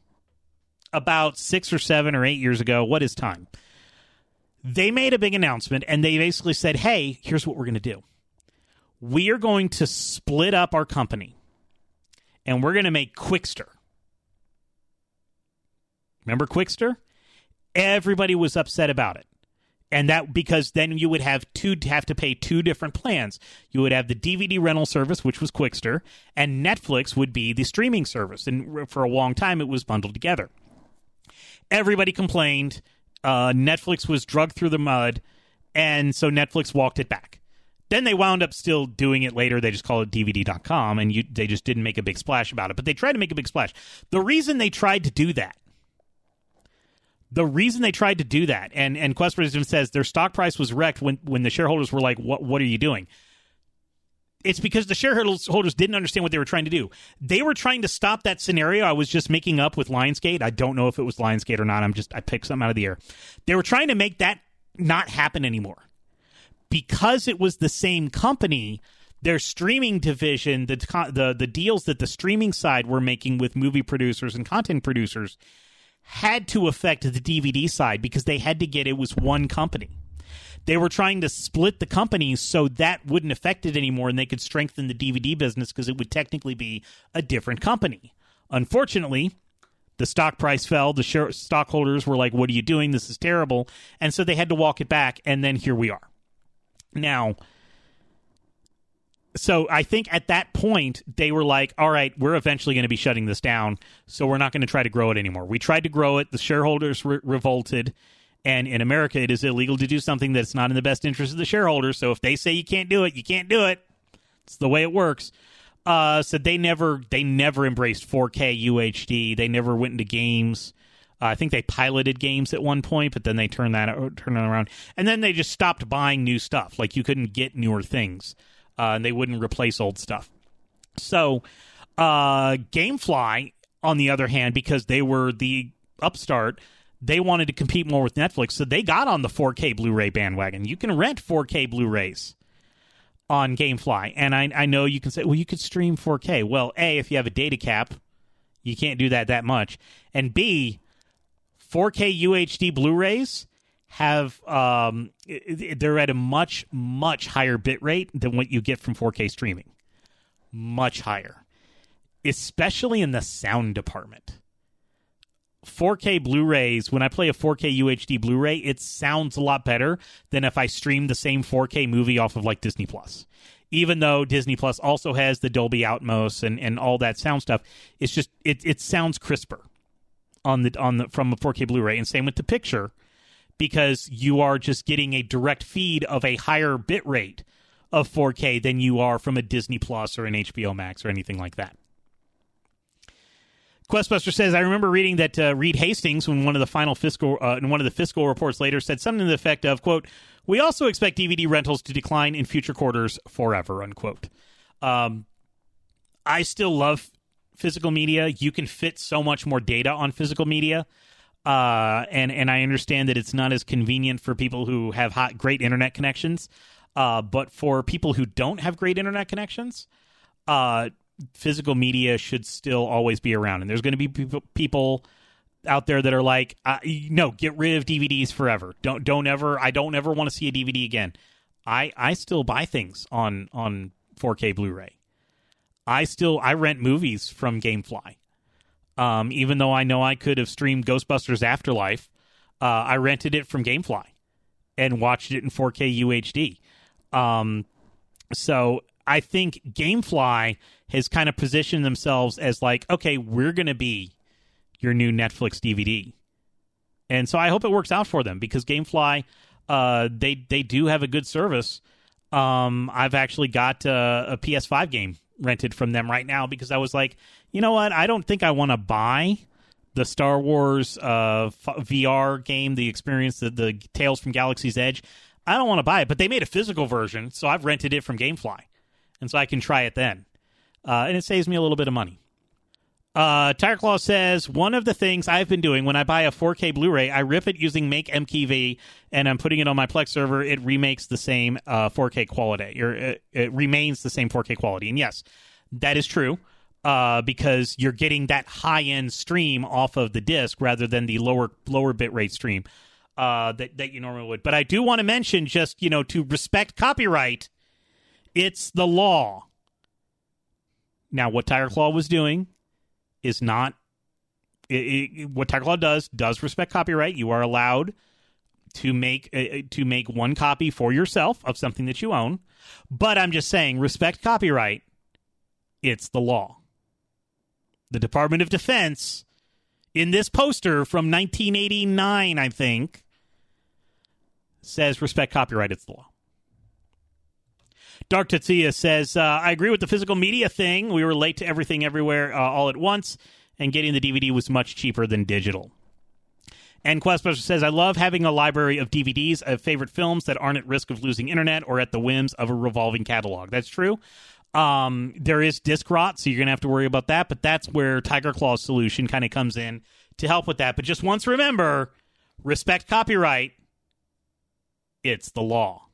about six or seven or eight years ago. What is time? They made a big announcement, and they basically said, "Hey, here's what we're going to do. We are going to split up our company, and we're going to make Quikster." Remember Quikster? Everybody was upset about it. And that, because then you would have two have to pay two different plans. You would have the D V D rental service, which was Quikster, and Netflix would be the streaming service. And for a long time, it was bundled together. Everybody complained. Uh, Netflix was dragged through the mud, and so Netflix walked it back. Then they wound up still doing it later. They just call it D V D dot com, and you, they just didn't make a big splash about it. But they tried to make a big splash. The reason they tried to do that The reason they tried to do that, and, and Quest Wisdom says their stock price was wrecked when, when the shareholders were like, what, what are you doing? It's because the shareholders didn't understand what they were trying to do. They were trying to stop that scenario I was just making up with Lionsgate. I don't know if it was Lionsgate or not. I'm just, I picked something out of the air. They were trying to make that not happen anymore. Because it was the same company, their streaming division, the the, the deals that the streaming side were making with movie producers and content producers had to affect the D V D side, because they had to get, it was one company. They were trying to split the companies so that wouldn't affect it anymore, and they could strengthen the D V D business because it would technically be a different company. Unfortunately, the stock price fell. The share- stockholders were like, "What are you doing? This is terrible." And so they had to walk it back, and then here we are. Now, so I think at that point, they were like, all right, we're eventually going to be shutting this down, so we're not going to try to grow it anymore. We tried to grow it. The shareholders re- revolted. And in America, it is illegal to do something that's not in the best interest of the shareholders. So if they say you can't do it, you can't do it. It's the way it works. Uh, so they never they never embraced four K U H D. They never went into games. Uh, I think they piloted games at one point, but then they turned that turned it around. And then they just stopped buying new stuff. Like, you couldn't get newer things. Uh, and they wouldn't replace old stuff. So uh, Gamefly, on the other hand, because they were the upstart, they wanted to compete more with Netflix, so they got on the four K Blu-ray bandwagon. You can rent four K Blu-rays on Gamefly. And I, I know you can say, well, you could stream four K. Well, A, if you have a data cap, you can't do that that much. And B, four K U H D Blu-rays have, um, they're at a much, much higher bit rate than what you get from four K streaming. Much higher. Especially in the sound department. four K Blu-rays, when I play a four K U H D Blu-ray, it sounds a lot better than if I stream the same four K movie off of like Disney Plus. Even though Disney Plus also has the Dolby Atmos and, and all that sound stuff, it's just it it sounds crisper on the on the from a four K Blu-ray, and same with the picture, because you are just getting a direct feed of a higher bit rate of four K than you are from a Disney Plus or an H B O Max or anything like that. Questbuster says, I remember reading that uh, Reed Hastings, when one of the final fiscal uh, in one of the fiscal reports later, said something to the effect of, quote, we also expect D V D rentals to decline in future quarters forever, unquote. Um, I still love physical media. You can fit so much more data on physical media. Uh, and, and I understand that it's not as convenient for people who have hot, great internet connections. Uh, but for people who don't have great internet connections, uh, physical media should still always be around. And there's going to be people, people out there that are like, uh, no, get rid of D V Ds forever. Don't, don't ever, I don't ever want to see a D V D again. I, I still buy things on, on four K Blu-ray. I still, I rent movies from Gamefly. Um, even though I know I could have streamed Ghostbusters Afterlife, uh, I rented it from Gamefly and watched it in four K U H D. Um, so I think Gamefly has kind of positioned themselves as like, okay, we're going to be your new Netflix D V D. And so I hope it works out for them, because Gamefly, uh, they they do have a good service. Um, I've actually got uh, a P S five game rented from them right now, because I was like, you know what? I don't think I want to buy the Star Wars uh, f- V R game, the experience, the, the Tales from Galaxy's Edge. I don't want to buy it, but they made a physical version, so I've rented it from Gamefly. And so I can try it then. Uh, and it saves me a little bit of money. Uh, Tireclaw says, one of the things I've been doing when I buy a four K Blu-ray, I rip it using Make M K V, and I'm putting it on my Plex server. It remakes the same uh, four K quality, or it, it remains the same four K quality. And yes, that is true, uh, because you're getting that high-end stream off of the disc rather than the lower lower bitrate stream uh, that, that you normally would. But I do want to mention, just, you know, to respect copyright, it's the law. Now, what Tireclaw was doing is not... It, it, what Tireclaw does, does respect copyright. You are allowed to make uh, to make one copy for yourself of something that you own. But I'm just saying, respect copyright. It's the law. The Department of Defense, in this poster from nineteen eighty-nine, I think, says respect copyright, it's the law. Dark Tatsuya says, uh, I agree with the physical media thing. We were late to everything everywhere uh, all at once, and getting the D V D was much cheaper than digital. And Questbuster says, I love having a library of D V Ds of favorite films that aren't at risk of losing internet or at the whims of a revolving catalog. That's true. Um, there is disc rot, so you're going to have to worry about that, but that's where Tiger Claw's solution kind of comes in to help with that. But just once remember, respect copyright. It's the law.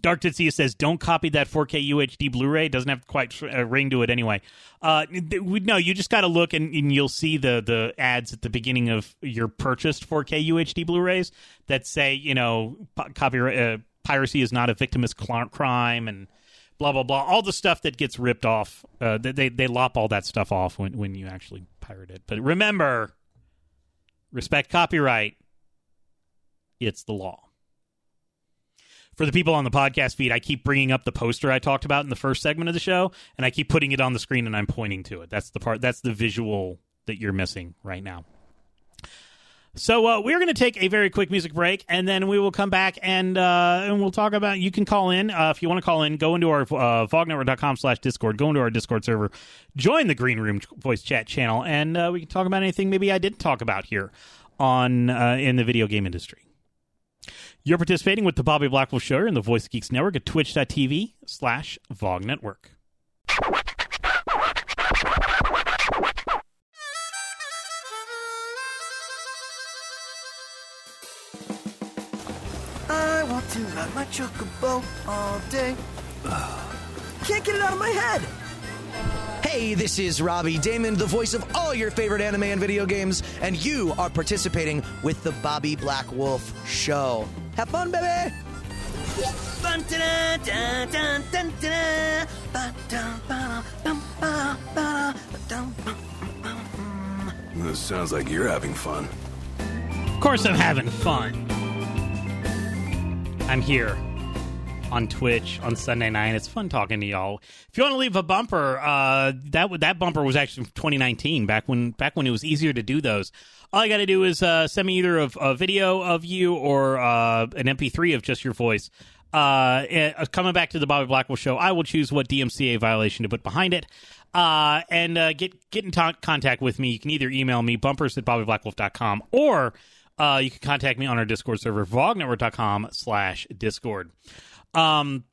Dark Titsia says, don't copy that four K U H D Blu-ray. Doesn't have quite a ring to it anyway. Uh, no, you just got to look, and, and you'll see the, the ads at the beginning of your purchased four K U H D Blu-rays that say, you know, copyright, uh, piracy is not a victimless crime, and blah, blah, blah. All the stuff that gets ripped off. Uh, they, they lop all that stuff off when, when you actually pirate it. But remember, respect copyright. It's the law. For the people on the podcast feed, I keep bringing up the poster I talked about in the first segment of the show, and I keep putting it on the screen, and I'm pointing to it. That's the part. That's the visual that you're missing right now. So uh, we're going to take a very quick music break, and then we will come back, and uh, and we'll talk about... You can call in. Uh, if you want to call in, go into our uh, vognetwork.com slash Discord. Go into our Discord server. Join the Green Room Voice Chat channel, and uh, we can talk about anything maybe I didn't talk about here on uh, in the video game industry. You're participating with the Bobby Blackwell Show and the Voice Geeks Network at twitch.tv slash Vogue Network. I want thinking about my chocobo all day. Can't get it out of my head. Hey, this is Robbie Damon, the voice of all your favorite anime and video games, and you are participating with the Bobby Blackwolf Show. Have fun, baby! This sounds like you're having fun. Of course I'm having fun. I'm here on Twitch on Sunday night. It's fun talking to y'all. If you want to leave a bumper, uh, that that bumper was actually from twenty nineteen, back when back when it was easier to do those. All you got to do is uh, send me either a, a video of you or uh, an M P three of just your voice. Uh, it, coming back to the Bobby Blackwell Show, I will choose what D M C A violation to put behind it. Uh, and uh, get get in t- contact with me. You can either email me, bumpers at bobby blackwolf dot com, or uh, you can contact me on our Discord server, vognetwork dot com slash Discord. Um,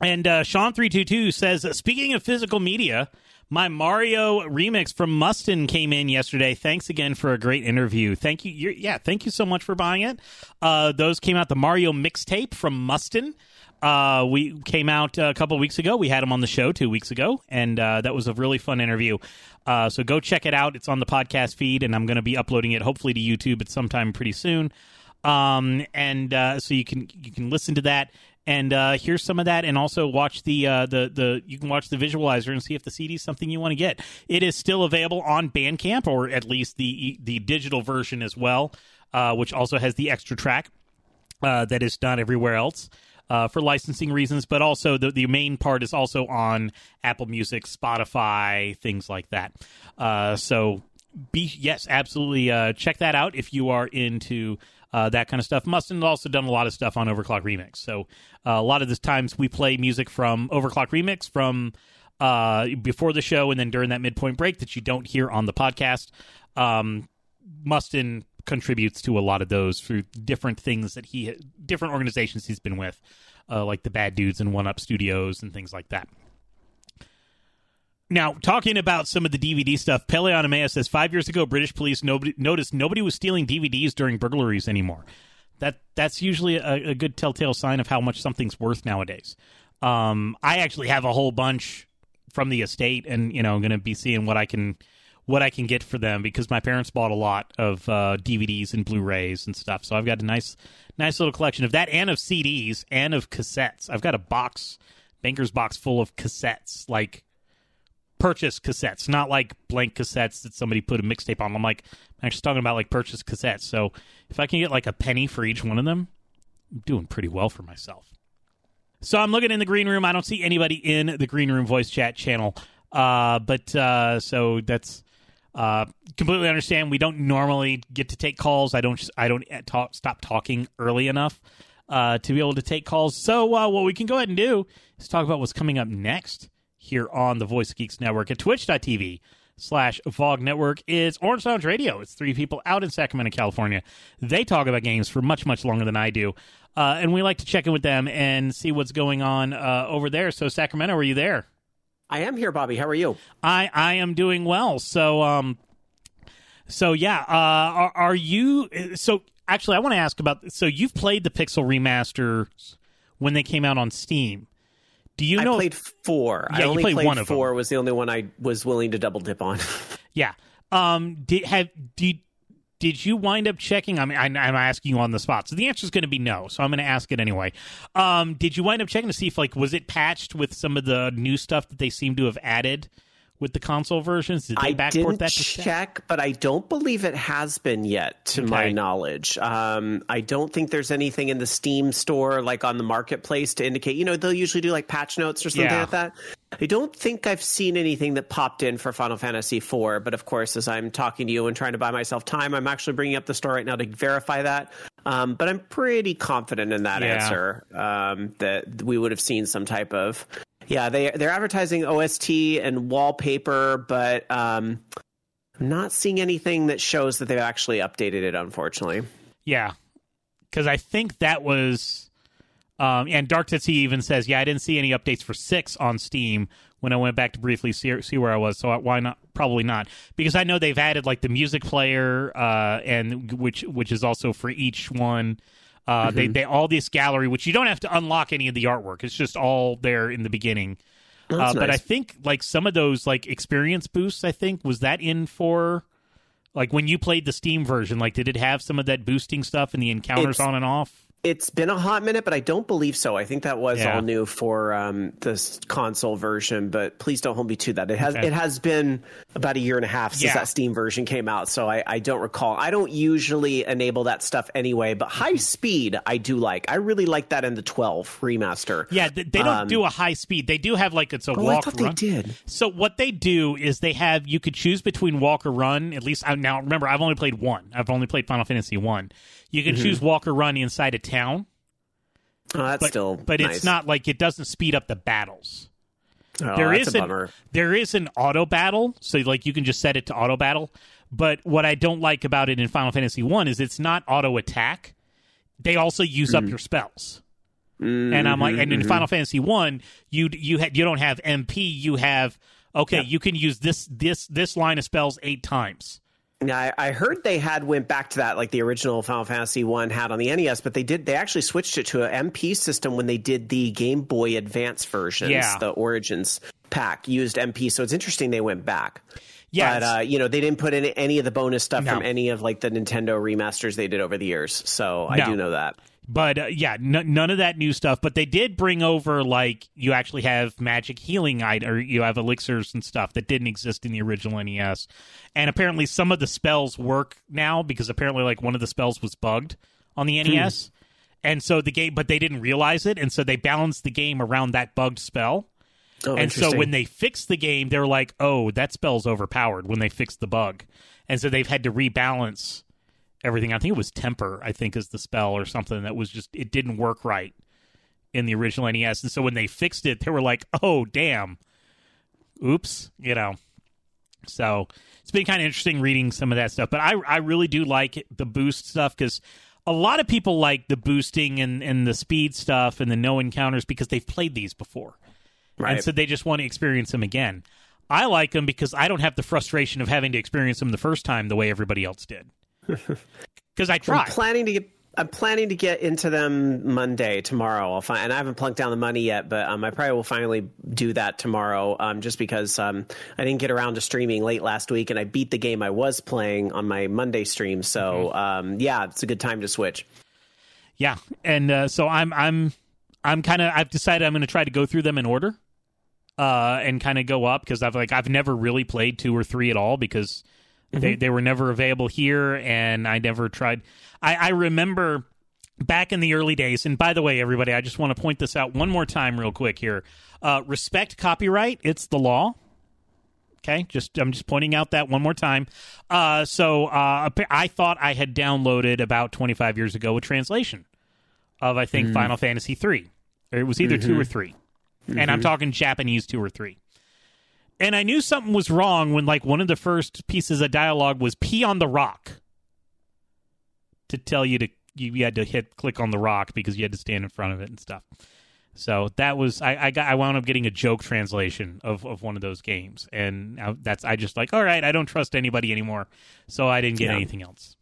and uh, Sean three two two says, speaking of physical media, my Mario remix from Mustin came in yesterday. Thanks again for a great interview. Thank you. You're, yeah, thank you so much for buying it. Uh, those came out, the Mario mixtape from Mustin. Uh, we came out a couple of weeks ago. We had him on the show two weeks ago, and uh, that was a really fun interview. Uh, so go check it out. It's on the podcast feed, and I'm going to be uploading it hopefully to YouTube at some time pretty soon. Um, and uh, so you can you can listen to that. And uh, here's some of that, and also watch the uh, the the you can watch the visualizer and see if the C D is something you want to get. It is still available on Bandcamp, or at least the the digital version as well, uh, which also has the extra track uh, that is done everywhere else uh, for licensing reasons. But also the the main part is also on Apple Music, Spotify, things like that. Uh, so be yes, absolutely uh, check that out if you are into. Uh, that kind of stuff. Mustin has also done a lot of stuff on Overclock Remix. So uh, a lot of the times we play music from Overclock Remix from uh, before the show and then during that midpoint break that you don't hear on the podcast. Um, Mustin contributes to a lot of those through different things that he, different organizations he's been with, uh, like the Bad Dudes and One Up Studios and things like that. Now, talking about some of the D V D stuff, Pele on Amea says, five years ago, British police nobody, noticed nobody was stealing D V Ds during burglaries anymore. That That's usually a, a good telltale sign of how much something's worth nowadays. Um, I actually have a whole bunch from the estate, and you know, I'm going to be seeing what I can what I can get for them, because my parents bought a lot of uh, D V Ds and Blu-rays and stuff. So I've got a nice, nice little collection of that, and of C Ds, and of cassettes. I've got a box, banker's box full of cassettes, like... purchase cassettes, not like blank cassettes that somebody put a mixtape on. I'm like, I'm actually talking about like purchase cassettes. So if I can get like a penny for each one of them, I'm doing pretty well for myself. So I'm looking in the green room. I don't see anybody in the green room voice chat channel. Uh, but uh, so that's uh, completely understand. We don't normally get to take calls. I don't I don't talk, stop talking early enough uh, to be able to take calls. So uh, what we can go ahead and do is talk about what's coming up next. Here on the Voice Geeks Network at twitch.tv slash Vogue Network is Orange Lounge Radio. It's three people out in Sacramento, California. They talk about games for much, much longer than I do. Uh, and we like to check in with them and see what's going on uh, over there. So, Sacramento, are you there? I am here, Bobby. How are you? I, I am doing well. So, um, so yeah, uh, are, are you... So, actually, I want to ask about... So, you've played the Pixel remasters when they came out on Steam. Do you know? I played four. Yeah, I only played, played one of four. Them. Was the only one I was willing to double dip on. yeah. Um. Did have did did you wind up checking? I mean, I, I'm asking you on the spot, so the answer is going to be no. So I'm going to ask it anyway. Um. Did you wind up checking to see if like was it patched with some of the new stuff that they seem to have added with the console versions? Did they I backport didn't that to check? check, but I don't believe it has been yet, to okay. my knowledge. Um, I don't think there's anything in the Steam store, like on the marketplace, to indicate. You know, they'll usually do like patch notes or something yeah. like that. I don't think I've seen anything that popped in for Final Fantasy four, but of course, as I'm talking to you and trying to buy myself time, I'm actually bringing up the store right now to verify that. Um, but I'm pretty confident in that yeah. answer um, that we would have seen some type of. Yeah, they, they're advertising O S T and wallpaper, but um, I'm not seeing anything that shows that they've actually updated it, unfortunately. Yeah, because I think that was... Um, and Dark Titsy even says, yeah, I didn't see any updates for six on Steam when I went back to briefly see, see where I was, so why not? Probably not. Because I know they've added like the music player, uh, and which which is also for each one. Uh, mm-hmm. They they all this gallery, which you don't have to unlock any of the artwork. It's just all there in the beginning. Oh, uh, but nice. I think like some of those like experience boosts, I think, was that in for like when you played the Steam version, like did it have some of that boosting stuff and the encounters it's, on and off? It's been a hot minute, but I don't believe so. I think that was yeah. all new for um, this console version, but please don't hold me to that. It has okay. it has been about a year and a half since yeah. that Steam version came out, so I, I don't recall. I don't usually enable that stuff anyway, but high speed I do like. I really like that in the twelve remaster. Yeah, they, they don't um, do a high speed. They do have like it's a oh, walk I thought run. They did. So what they do is they have you could choose between walk or run. At least I, now remember I've only played one. I've only played Final Fantasy one. You can mm-hmm. choose walk or run inside a town. Oh, that's but, still But nice. It's not like it doesn't speed up the battles. Oh, there that's is a bummer. An, there is an auto battle, so like you can just set it to auto battle. But what I don't like about it in Final Fantasy one is it's not auto attack. They also use mm-hmm. up your spells. Mm-hmm. And I'm like, and in mm-hmm. Final Fantasy one, you you ha- you don't have M P. You have okay. Yeah. You can use this this this line of spells eight times. Now, I heard they had went back to that, like the original Final Fantasy one had on the N E S, but they did they actually switched it to an M P system when they did the Game Boy Advance versions, yeah. the Origins pack used M P. So it's interesting they went back. Yeah, but uh, you know they didn't put in any of the bonus stuff no. from any of like the Nintendo remasters they did over the years. So I no. do know that. But uh, yeah, n- none of that new stuff. But they did bring over like you actually have magic healing items, or you have elixirs and stuff that didn't exist in the original N E S. And apparently some of the spells work now because apparently like one of the spells was bugged on the N E S, mm. and so the game. But they didn't realize it, and so they balanced the game around that bugged spell. Oh, and so when they fixed the game, they were like, "Oh, that spell's overpowered." When they fixed the bug, and so they've had to rebalance everything. I think it was temper, I think, is the spell or something that was just, it didn't work right in the original N E S. And so when they fixed it, they were like, oh, damn. Oops. You know. So it's been kind of interesting reading some of that stuff. But I I really do like the boost stuff because a lot of people like the boosting and, and the speed stuff and the no encounters because they've played these before. Right. And so they just want to experience them again. I like them because I don't have the frustration of having to experience them the first time the way everybody else did. Because I try. I'm planning to get. I'm planning to get into them Monday tomorrow. I'll find, and I haven't plunked down the money yet, but um, I probably will finally do that tomorrow. Um, just because um, I didn't get around to streaming late last week, and I beat the game I was playing on my Monday stream. So mm-hmm. um, yeah, it's a good time to switch. Yeah, and uh, so I'm I'm I'm kind of I've decided I'm going to try to go through them in order, uh, and kind of go up because I've like I've never really played two or three at all because. Mm-hmm. They they were never available here, and I never tried. I, I remember back in the early days, and by the way, everybody, I just want to point this out one more time real quick here. Uh, respect copyright. It's the law. Okay? just I'm just pointing out that one more time. Uh, so uh, I thought I had downloaded about twenty-five years ago a translation of, I think, mm-hmm. Final Fantasy three. Or it was either mm-hmm. two or three. Mm-hmm. And I'm talking Japanese two or three. And I knew something was wrong when, like, one of the first pieces of dialogue was pee on the rock to tell you to you, you had to hit click on the rock because you had to stand in front of it and stuff. So that was I I, got, I wound up getting a joke translation of, of one of those games, and I, that's I just like all right I don't trust anybody anymore, so I didn't get yeah. anything else.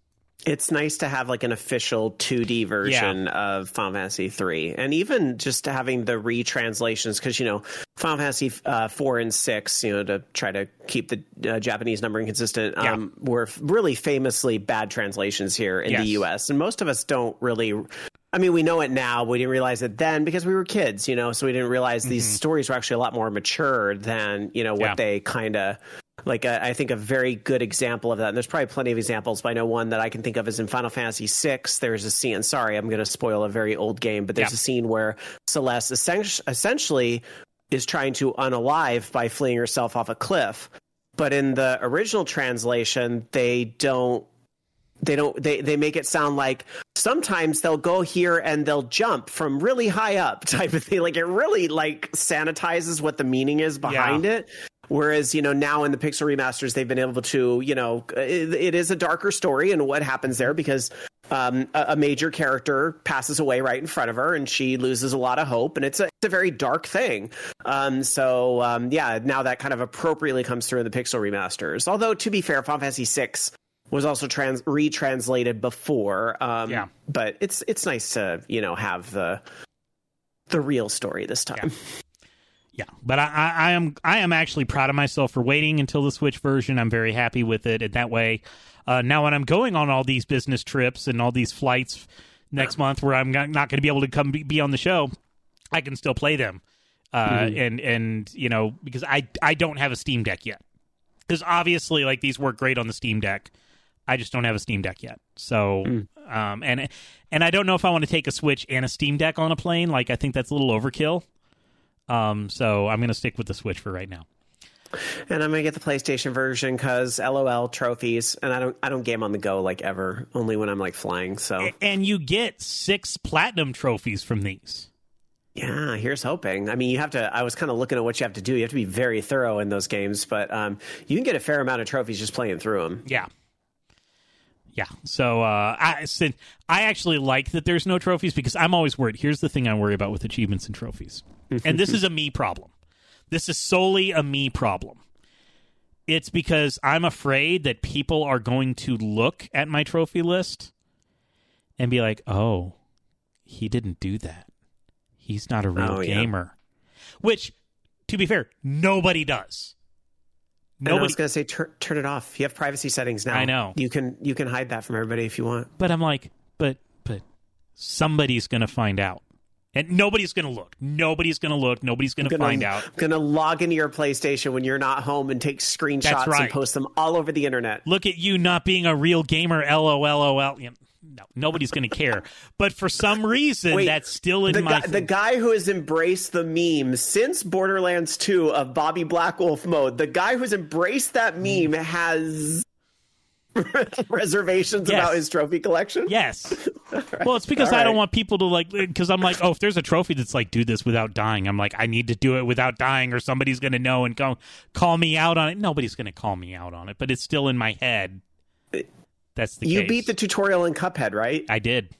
It's nice to have like an official two D version yeah. of Final Fantasy three, and even just having the retranslations because you know Final Fantasy uh, four and six, you know, to try to keep the uh, Japanese numbering consistent, um, yeah. were really famously bad translations here in yes. the U S, and most of us don't really. I mean, we know it now. We didn't realize it then because we were kids, you know, so we didn't realize these mm-hmm. stories were actually a lot more mature than, you know, what yeah. they kind of like. A, I think a very good example of that. And there's probably plenty of examples, but I know one that I can think of is in Final Fantasy six. There's a scene. And sorry, I'm going to spoil a very old game, but there's yeah. a scene where Celeste essentially is trying to unalive by fleeing herself off a cliff. But in the original translation, they don't. They don't. They, they make it sound like sometimes they'll go here and they'll jump from really high up type of thing. Like it really like sanitizes what the meaning is behind yeah. it. Whereas, you know, now in the Pixel remasters, they've been able to, you know, it, it is a darker story and what happens there because um, a, a major character passes away right in front of her and she loses a lot of hope. And it's a, it's a very dark thing. Um, so, um, yeah, now that kind of appropriately comes through in the Pixel remasters. Although, to be fair, Final Fantasy six was also trans retranslated before. Um, yeah. But it's it's nice to, you know, have the the real story this time. Yeah. Yeah, but I, I, I am I am actually proud of myself for waiting until the Switch version. I'm very happy with it. And that way, uh, now when I'm going on all these business trips and all these flights next month where I'm not going to be able to come be on the show, I can still play them. Uh, mm-hmm. And, and you know, because I, I don't have a Steam Deck yet. Because obviously, like, these work great on the Steam Deck. I just don't have a Steam Deck yet. So, mm. um, and and I don't know if I want to take a Switch and a Steam Deck on a plane. Like, I think that's a little overkill. Um, so I'm going to stick with the Switch for right now. And I'm going to get the PlayStation version because LOL trophies. And I don't, I don't game on the go like ever, only when I'm like flying. So, and you get six platinum trophies from these. Yeah. Here's hoping. I mean, you have to, I was kind of looking at what you have to do. You have to be very thorough in those games, but, um, you can get a fair amount of trophies just playing through them. Yeah. Yeah. So, uh, I, I actually like that there's no trophies because I'm always worried. Here's the thing I worry about with achievements and trophies. And this is a me problem. This is solely a me problem. It's because I'm afraid that people are going to look at my trophy list and be like, oh, he didn't do that. He's not a real oh, gamer. Yeah. Which, to be fair, nobody does. Nobody. I was going to say, tur- turn it off. You have privacy settings now. I know. You can you can hide that from everybody if you want. But I'm like, but but somebody's going to find out. And nobody's going to look. Nobody's going to look. Nobody's going to find out. I'm going to log into your PlayStation when you're not home and take screenshots right. and post them all over the internet. Look at you not being a real gamer. L O L O L. No, nobody's going to care. But for some reason, Wait, that's still in the my... Guy, the guy who has embraced the meme since Borderlands two of Bobby Blackwolf mode, the guy who's embraced that meme has... reservations yes. about his trophy collection. Yes. right. Well, it's because All I right. don't want people to like, because I'm like, oh, if there's a trophy that's like, do this without dying, I'm like, I need to do it without dying, or somebody's going to know and go call me out on it. Nobody's going to call me out on it, but it's still in my head. That's the you case. Beat the tutorial in Cuphead, right? I did.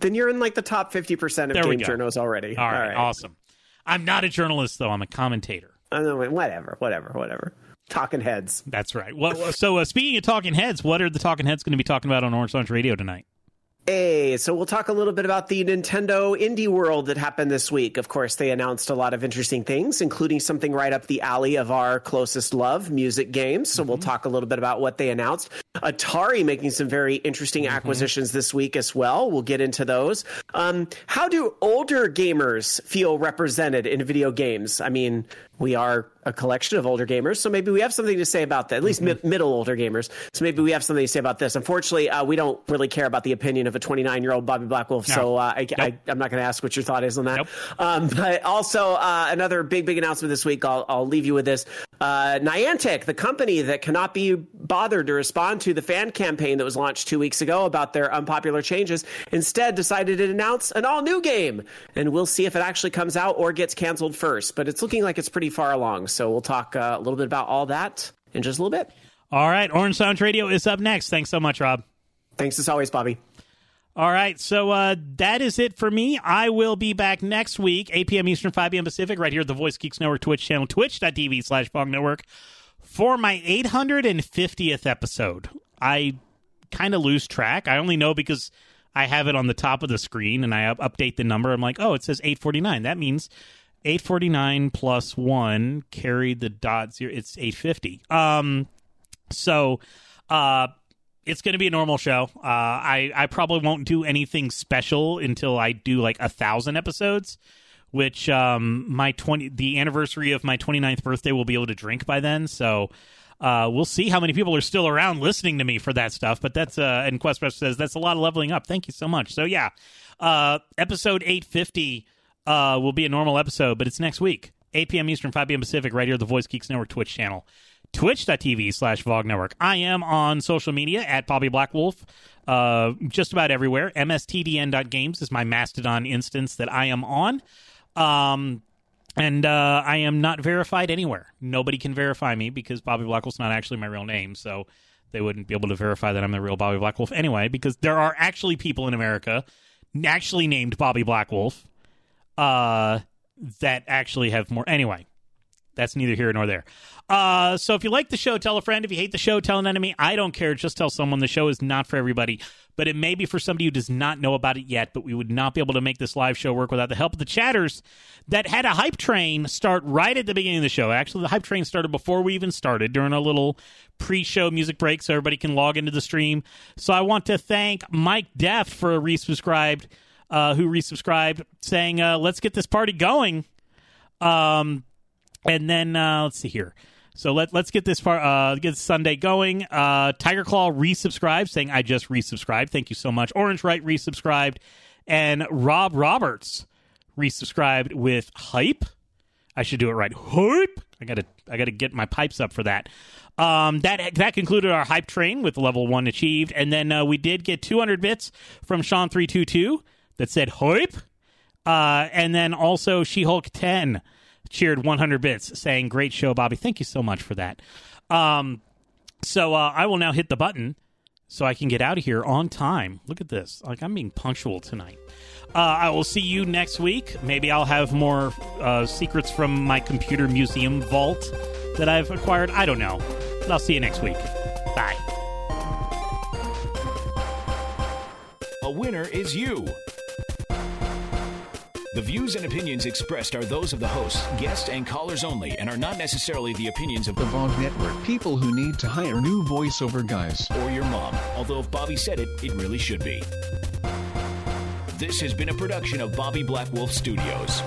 Then you're in like the top fifty percent of there game journals already. All, All right. right, awesome. I'm not a journalist though. I'm a commentator. I know, whatever, whatever, whatever. Talking Heads. That's right. Well, so uh, speaking of Talking Heads, what are the Talking Heads going to be talking about on Orange Lounge Radio tonight? Hey, so we'll talk a little bit about the Nintendo Indie World that happened this week. Of course, they announced a lot of interesting things, including something right up the alley of our closest love, music games. So mm-hmm. we'll talk a little bit about what they announced. Atari making some very interesting mm-hmm. acquisitions this week as well. We'll get into those. Um, how do older gamers feel represented in video games? I mean, we are a collection of older gamers, so maybe we have something to say about that, at least mm-hmm. mi- middle older gamers. So maybe we have something to say about this. Unfortunately, uh, we don't really care about the opinion of a twenty-nine-year-old Bobby Blackwolf, no. so uh, I, nope. I, I'm not going to ask what your thought is on that. Nope. Um, but also, uh, another big, big announcement this week, I'll, I'll leave you with this. Uh, Niantic, the company that cannot be bothered to respond to the fan campaign that was launched two weeks ago about their unpopular changes, instead decided to announce an all-new game. And we'll see if it actually comes out or gets canceled first. But it's looking like it's pretty far along, so we'll talk uh, a little bit about all that in just a little bit. All right, Orange Lounge Radio is up next. Thanks so much, Rob. Thanks as always, Bobby. All right, so uh, that is it for me. I will be back next week, eight p.m. Eastern, five p.m. Pacific, right here at the Voice Geeks Network Twitch channel, twitch.tv slash Pong Network, for my eight hundred fiftieth episode. I kind of lose track. I only know because I have it on the top of the screen, and I update the number. I'm like, oh, it says eight forty-nine. That means... eight forty-nine plus one carried the dot zero. It's eight fifty. Um, so uh, it's going to be a normal show. Uh, I, I probably won't do anything special until I do like a thousand episodes, which um, my twenty the anniversary of my twenty-ninth birthday will be able to drink by then. So uh, we'll see how many people are still around listening to me for that stuff. But that's uh, and Questbrush says that's a lot of leveling up. Thank you so much. So yeah, uh, episode eight fifty. Uh, will be a normal episode, but it's next week, eight p.m. Eastern, five p.m. Pacific, right here at the Voice Geeks Network Twitch channel, twitch.tv slash Vlog Network. I am on social media at Bobby Blackwolf, uh, just about everywhere. M S T D N dot games is my Mastodon instance that I am on. Um, and uh, I am not verified anywhere. Nobody can verify me because Bobby Blackwolf's not actually my real name, so they wouldn't be able to verify that I'm the real Bobby Blackwolf anyway, because there are actually people in America actually named Bobby Blackwolf. Uh, that actually have more. Anyway, That's neither here nor there. Uh, so if you like the show, tell a friend. If you hate the show, tell an enemy. I don't care. Just tell someone. The show is not for everybody, but it may be for somebody who does not know about it yet. But we would not be able to make this live show work without the help of the chatters that had a hype train start right at the beginning of the show. Actually, the hype train started before we even started during a little pre-show music break so everybody can log into the stream. So I want to thank Mike Deft for a resubscribed, uh, who resubscribed, saying, uh, let's get this party going. Um... And then, uh, let's see here. So let, let's get this far, uh, get Sunday going. Uh, Tiger Claw resubscribed, saying, I just resubscribed. Thank you so much. Orange Wright resubscribed. And Rob Roberts resubscribed with hype. I should do it right. Hype! I gotta, I gotta get my pipes up for that. Um, that that concluded our hype train with level one achieved. And then uh, we did get two hundred bits from Sean three two two that said hype. Uh, and then also She-Hulk ten cheered one hundred bits, saying, great show, Bobby. Thank you so much for that. Um, so uh, I will now hit the button so I can get out of here on time. Look at this. Like, I'm being punctual tonight. Uh, I will see you next week. Maybe I'll have more uh, secrets from my computer museum vault that I've acquired. I don't know. But I'll see you next week. Bye. A winner is you. The views and opinions expressed are those of the hosts, guests, and callers only, and are not necessarily the opinions of the Vogue Network people who need to hire new voiceover guys. Or your mom. Although if Bobby said it, it really should be. This has been a production of Bobby Blackwolf Studios.